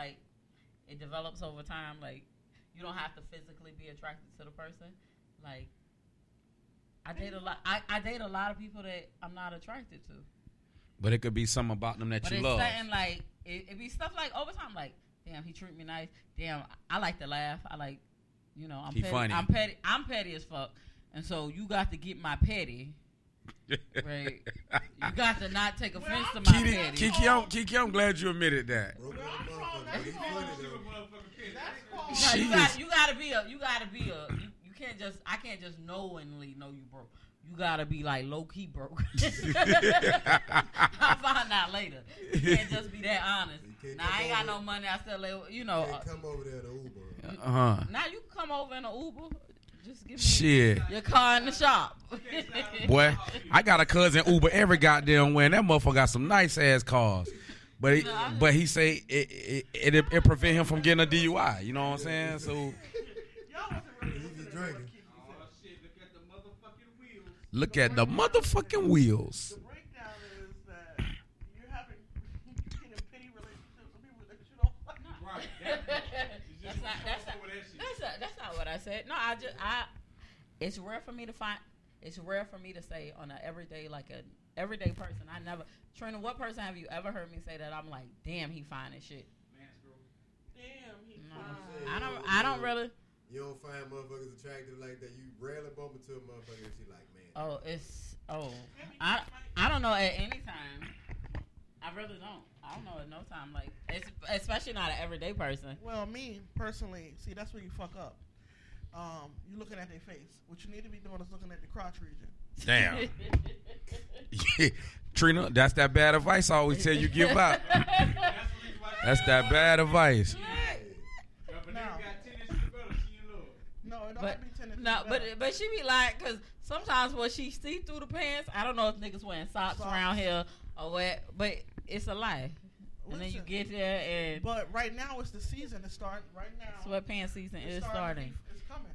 it develops over time. You don't have to physically be attracted to the person. I date a lot of people that I'm not attracted to. But it could be something about them that but you love. But it's something like, it be stuff like over time, like, damn, he treat me nice. Damn, I like to laugh. I like, you know, I'm petty as fuck. And so you got to get my petty. Right. You got to not take offense to my petty. Kiki, I'm glad you admitted that. I can't just knowingly know you broke. You gotta be like low key broke. I'll find out later. You can't just be that honest. Now I ain't got no money. I still, you know. You come over there in an Uber. Now you come over in an Uber. Just give me your car in the shop. Boy, I got a cousin Uber every goddamn way. And that motherfucker got some nice ass cars. But he say it prevent him from getting a DUI. You know what I'm saying? So. Look at the motherfucking wheels. The breakdown is that you're having a pity relationship with people that you don't like. Right. That's not what I said. No, it's rare for me to find. It's rare for me to say on an everyday, like an everyday person. I never. Trina, what person have you ever heard me say that I'm like, damn, he fine as shit. Damn, he fine. I don't really. You don't find motherfuckers attractive like that. You rarely bump into a motherfucker and she like, man. I don't know at any time. I really don't. I don't know at no time. Like, it's, especially not an everyday person. Well, me personally, see, that's where you fuck up. You're looking at their face. What you need to be doing is looking at the crotch region. Damn. Yeah. Trina, that's that bad advice I always tell you give out. That's that bad advice. Now, but she be like, because sometimes when she see through the pants, I don't know if niggas wearing socks around here or what, but it's a lie. Listen, and then you get there and... But right now it's the season to start. Right now... Sweatpants season is starting. It's coming.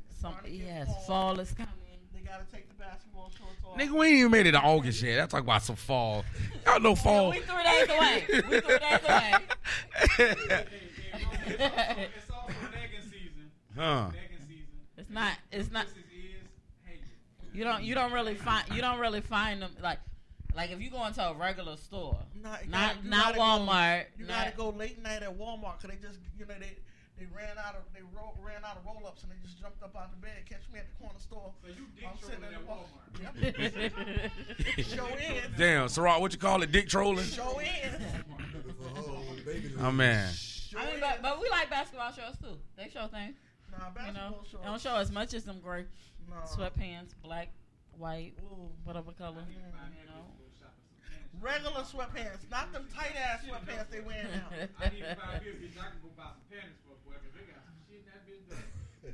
Fall is coming. They got to take the basketball shorts off. Nigga, we ain't even made it to August yet. That's talking about some fall. Y'all know fall. Yeah, we 3 days away. It's all for negging season. Huh. It's not. You don't really find them like if you go into a regular store, not Walmart. You gotta go late night at Walmart because they just they ran out of roll ups and they just jumped up out of bed. Catch me at the corner store. So you dick trolling at Walmart. Show in. Damn, Sarah, what you call it? Dick trolling. Show in. Oh man. I mean, but we like basketball shorts too. They show things. Nah, you know, shorts. Don't show as much as them gray sweatpants, black, white, whatever color. You know, regular sweatpants, not them tight ass sweatpants they wearing now. I need 5 years because I can go buy some panties for boy. Cause they got some shit that bitch does. But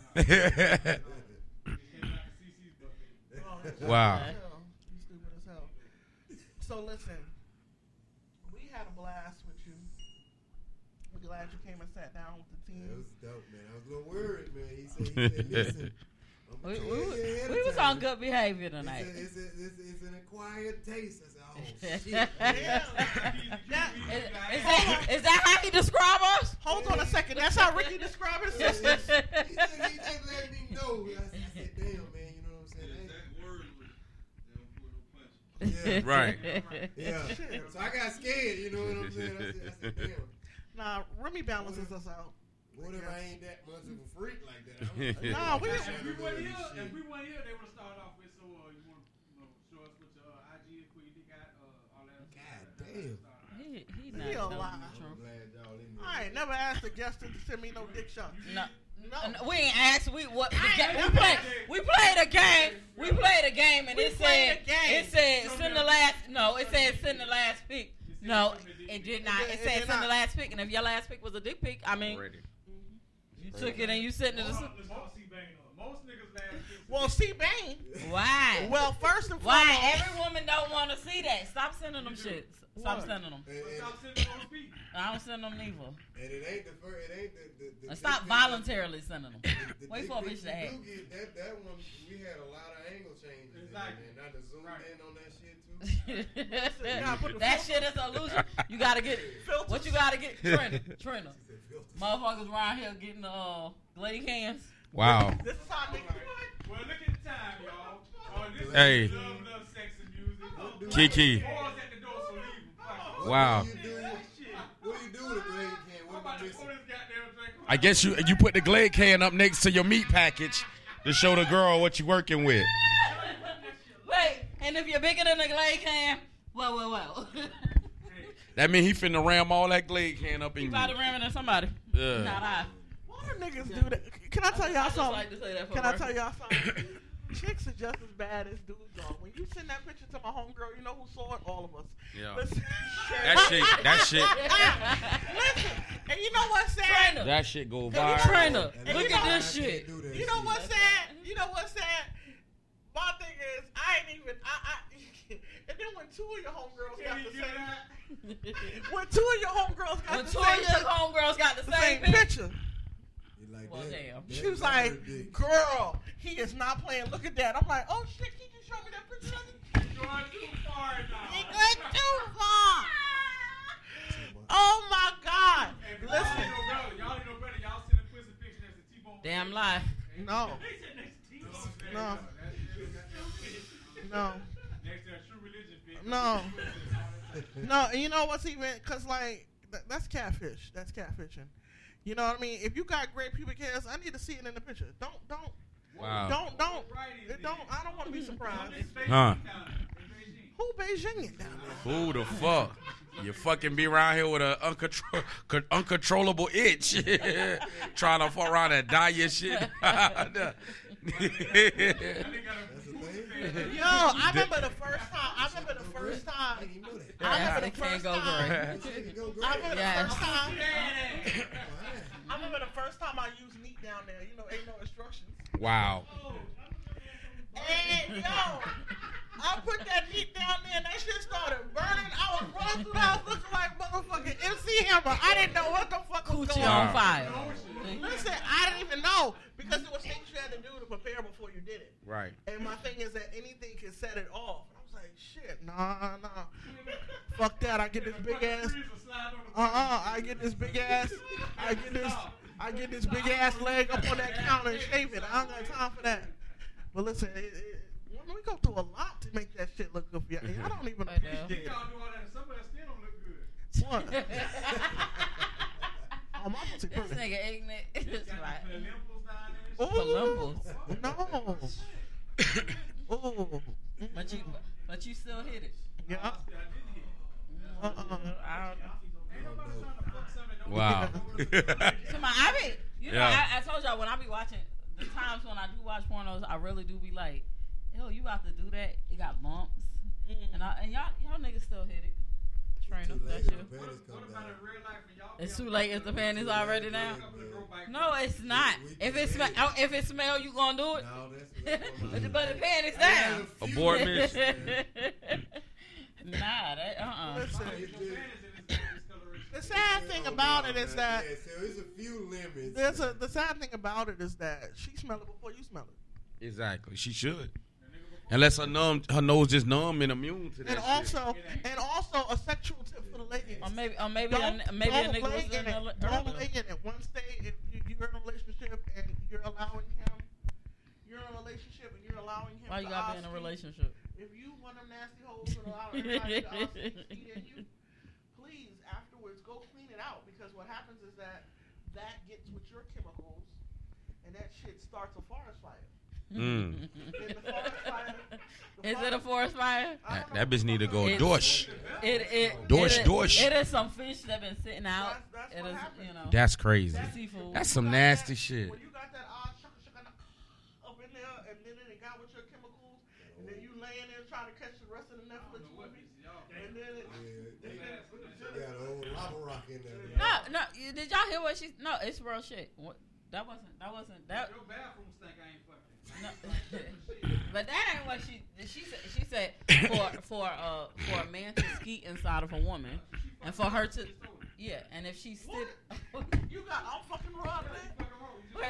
a bad bitch got to put them on. Boy, it can't be a bad body bitch. Ah. Wow. So listen, we had a blast with you. We're glad you came and sat down with the team. That was dope, man. I was a little worried, man. He said listen. We was on good behavior tonight. It's an acquired taste. I said, oh, shit. Is that how he described us? Hold on a second. That's how Ricky described his sisters. He just let me know. I said, damn, man. Yeah. Right. Yeah. So I got scared, you know what I'm saying? I said, damn. Nah, Remy balances us out. What if I ain't that much of a freak like that? Nah, if we weren't here, they would have started off with, so you want to show us what your IG and Queen got, all that. God damn. He a lie. I ain't never asked a guest to send me no dick shots. No, we ain't asked. We played a game, and it said send the last. No, it said send the last pic. No, it did not. It said send the last pic, and if your last pic was a dick pic, I mean, you took it and you sent it. Well, see, Bane. Why? Well, first and foremost, why every woman don't want to see that? Stop sending them shit. Stop sending them. I don't send them neither. And it ain't the first. It ain't the stop voluntarily sending them. Wait for a bitch to have. That one, we had a lot of angle changes. Exactly. And I just zoomed in on that shit too. That shit is an illusion. You gotta get filters. What you gotta get? Trina. Motherfuckers around here getting glade cans. Wow. This is how niggas do it. Well, look at the time, y'all. Oh, this hey. Is Love, Love, Sex, and Music. Kiki. Wow. What do you do with a Glade can? What about this goddamn thing? I guess you put the Glade can up next to your meat package to show the girl what you working with. Wait, and if you're bigger than the Glade can, whoa, whoa, whoa. That mean he finna ram all that Glade can up in you. He about to ram it at somebody. Yeah. Not I. Why do niggas do that? Can I tell y'all something? Like to say that for Can work. I tell y'all something? Chicks are just as bad as dudes are. When you send that picture to my homegirl, you know who saw it? All of us. Yeah. Listen, that shit. Listen, and you know what's sad? Trina. That shit go viral. Trina, look at this shit. You know what's sad? My thing is, and then when two of your homegirls got the same, picture. Like well, damn. She was like, girl, he is not playing. Look at that. I'm like, oh, shit, can you show me that picture? You're going too far now. You're going too far. Oh, my God. Hey, listen. Y'all ain't no better. Y'all send a pussy picture next to T-Bone. Damn lie. No. No. No. Next to a true religion picture. No. No, you know what's even, because, like, that's catfish. That's catfishing. You know what I mean? If you got great pubic hairs, I need to see it in the picture. Don't. I don't want to be surprised. Huh? Who Beijing it down there? Who the fuck? You fucking be around here with an uncontrollable itch, trying to fuck around and die your shit. Yo, I remember the first time I used meat down there. You know, ain't no instructions. Wow. And yo, I put that meat down there and that shit started burning. I was running through the house looking like motherfucking MC Hammer. I didn't know what the fuck was going on. Fire. Listen, I didn't even know because it was things you had to do to prepare before you did it. Right. And my thing is that anything can set it off. I was like, shit, nah. Fuck that. I get this big ass leg up on that counter and shave it. I don't got time for that. But listen, we go through a lot to make that shit look good for y'all. I don't even appreciate it. Y'all do all that and some of that still don't look good. What? Oh, my pussy perfect. This nigga ignorant. It's like Columbus. No. Ooh. But you still hit it. Yeah. I don't know. Wow. Come on, I told y'all when I be watching, the times when I do watch pornos, I really do be like, yo, you about to do that? It got bumps, and y'all niggas still hit it. Train up that shit. What about in real life? It's too late if the panties already down. No, it's not. If it smell, you gonna do it. But the panties down. Abort mission. Nah, that The sad thing about it is that there's a few limits. The sad thing about it is that she smelled it before you smell it. Exactly, she should. Unless her nose just numb and immune to that. And also a sexual tip for the ladies. Or maybe a nigga was in it. Don't lay in it. One day, if you're in a relationship and you're in a relationship and you're allowing him. Why you gotta be in a relationship? If you want them nasty holes and allow everybody to eat at you, please afterwards go clean it out, because what happens is that gets with your chemicals and that shit starts a forest fire. Mm. Is it a forest fire? That bitch need to go dorsch. It is some fish that been sitting out. That's that's crazy. That's some nasty shit. When you got that odd shaka up in there, and then it got with your chemicals, and then you laying there trying to catch the rest of the Netflix movie, and then they got a whole lava rock in there. No, did y'all hear what she? No, it's real shit. What? That wasn't. Your bathroom stink. I ain't fucking. No, but that ain't what she said. For a man to skeet inside of a woman, and for her to, yeah, and if she stood, you got all fucking raw.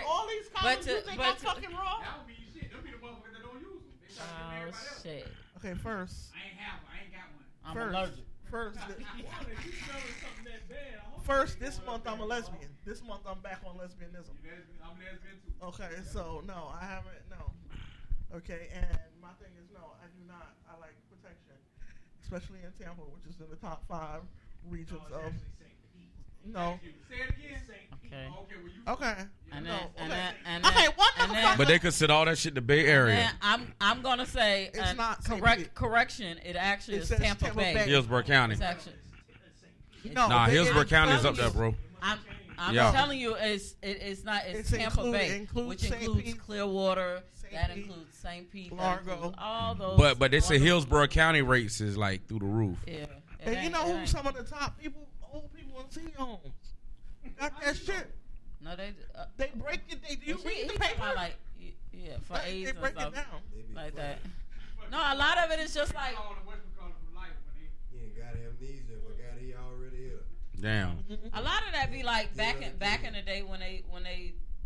All these comments, you think I'm fucking raw? That would be shit. Them be the motherfuckers that don't use them. Oh shit. Okay, first. I ain't got one. I'm allergic. First, first, this month I'm a lesbian. This month I'm back on lesbianism. I'm lesbian too. Okay, so no, I haven't, no. Okay, and my thing is no, I do not. I like protection, especially in Tampa, which is in the top 5 regions of. No. Say it again. Okay. Okay. And then, no. And okay. Then, okay. One but they could sit all that shit in the Bay Area. I'm gonna say it's not correction. It actually is Tampa Bay. Hillsborough County. It's actually, no, nah, Hillsborough County is up there, bro. I'm telling you, it's not. It's Tampa Bay, which includes Clearwater. That includes St. Pete, Largo, all those. But they say Hillsborough County rates is like through the roof. Yeah. And you know who some of the top people. Old people on senior homes got that shit. No, they break it. They you read the paper like yeah for like, AIDS they break or stuff it down. They like that. No, a lot of it is just like. He ain't got amnesia, but God, he already here. Damn. A lot of that be like back in the day when they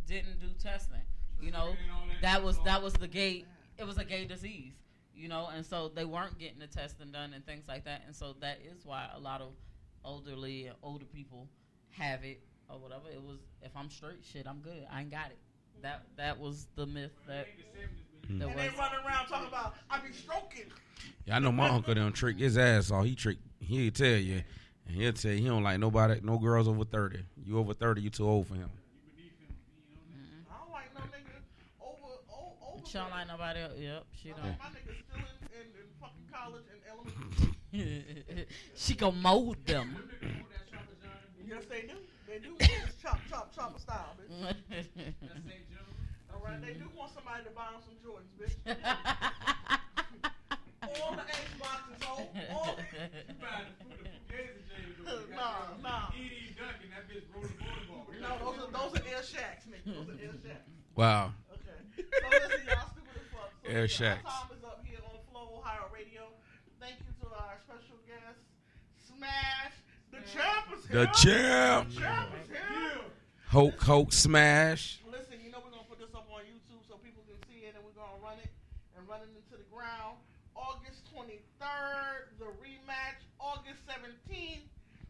didn't do testing. You know, that was the gay. It was a gay disease. You know, and so they weren't getting the testing done and things like that, and so that is why a lot of older people have it or whatever. It was if I'm straight, shit, I'm good. I ain't got it. That was the myth that. That and was. They running around talking about I be stroking. Yeah, I know my uncle done trick his ass off. He'll tell you, and he'll tell you he don't like nobody, no girls over 30. You over 30, you too old for him. Mm-hmm. I don't like no nigga over. She don't like nobody else. Yep, she don't. My nigga's still in fucking college and elementary. She gonna mold them. Yes, they do. They do. It's chop, chop, chopper style, bitch. All right, they do want somebody to buy them some Jordans, bitch. All the Xbox is old. All the Nah. E.D. Duncan, that bitch rolled the ball. No, those are air shacks, nigga. Those are air shacks. Wow. Okay. So listen, y'all stupid as fuck. So, air shacks. Our time is up here on Flow Ohio Radio. Thank you to our special guest, Smash. The champ is here. Hulk Smash. Listen, you know we're going to put this up on YouTube so people can see it, and we're going to run it into the ground. August 23rd, the rematch. August 17th,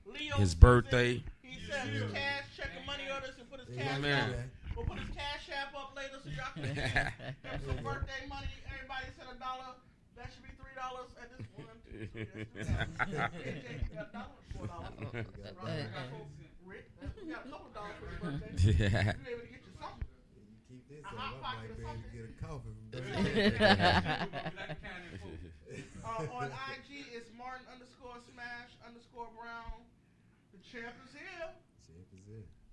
Leo. His birthday. He said his cash check and money orders and put his cash out. We'll put his cash app up later so y'all can see some birthday money. Everybody said $1. That should be $3 at this one. Rick, we got a couple of dollars for his birthday. You able to get you something? You keep this up, I might be able to get a coffee. On IG, it's Martin_Smash_Brown. The champ is here.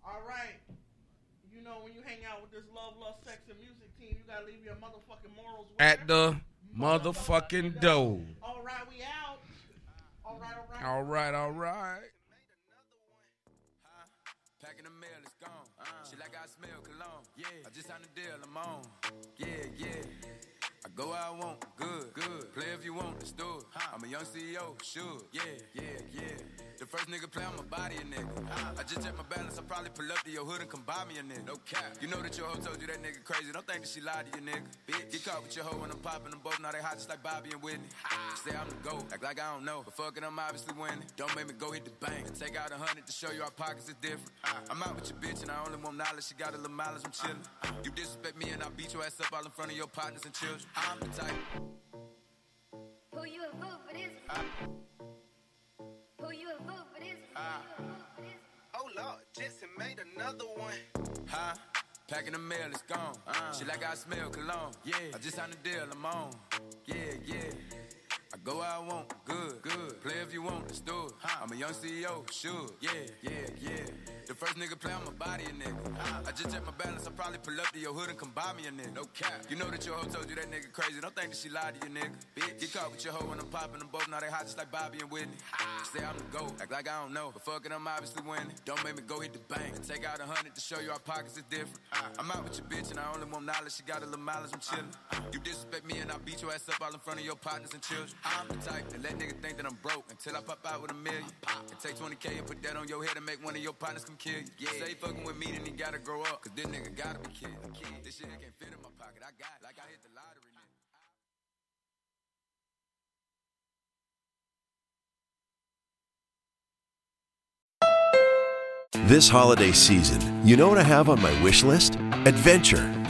All right. You know, when you hang out with this Love, Lust, Sex, and Music team, you got to leave your motherfucking morals with at the motherfucking dough. All right, we out. All right. Packing the mail, it's gone. She like I smell cologne. Yeah, I just signed the deal, I'm on. Yeah. I go where I want, good. Play if you want, the store. I'm a young CEO, sure. Yeah. The first nigga play, I'ma body a nigga. I just check my balance, I probably pull up to your hood and come buy me a nigga. No cap. You know that your hoe told you that nigga crazy. Don't think that she lied to you, nigga. Bitch, get caught with your hoe when I'm popping them both. Now they hot just like Bobby and Whitney. Say I'm the GOAT, act like I don't know. But fuck it, I'm obviously winning. Don't make me go hit the bank. Take out 100 to show you our pockets is different. I'm out with your bitch and I only want knowledge. She got a little mileage, I'm chillin'. You disrespect me and I beat your ass up all in front of your partners and children. I'm the type. Who you a fool for this? Who you a fool for this? Oh Lord, Jesse made another one. Packing the mail, it's gone. She like I smell cologne. Yeah, I just signed a deal, I'm on. Yeah. I go where I want, good. Play if you want, the store. I'm a young CEO, sure. Yeah. The first nigga play, I'ma body a nigga. I just check my balance, I probably pull up to your hood and come buy me a nigga. No cap. You know that your hoe told you that nigga crazy. Don't think that she lied to you, nigga. Bitch, get caught with your hoe when I'm popping them both. Now they hot just like Bobby and Whitney. Say I'm the GOAT, act like I don't know. But fuck it, I'm obviously winning. Don't make me go hit the bank. Take out 100 to show you our pockets is different. I'm out with your bitch and I only want knowledge. She got a little mileage, I'm chillin'. You disrespect me and I beat your ass up all in front of your partners and children. I'm the type that let niggas think that I'm broke until I pop out with $1 million. And take 20K and put that on your head and make one of your partners come kill you. Yeah. Say fucking with me, then he gotta grow up. Cause this nigga gotta be kidding. This shit can't fit in my pocket. I got it. Like I hit the lottery. This holiday season, you know what I have on my wish list? Adventure.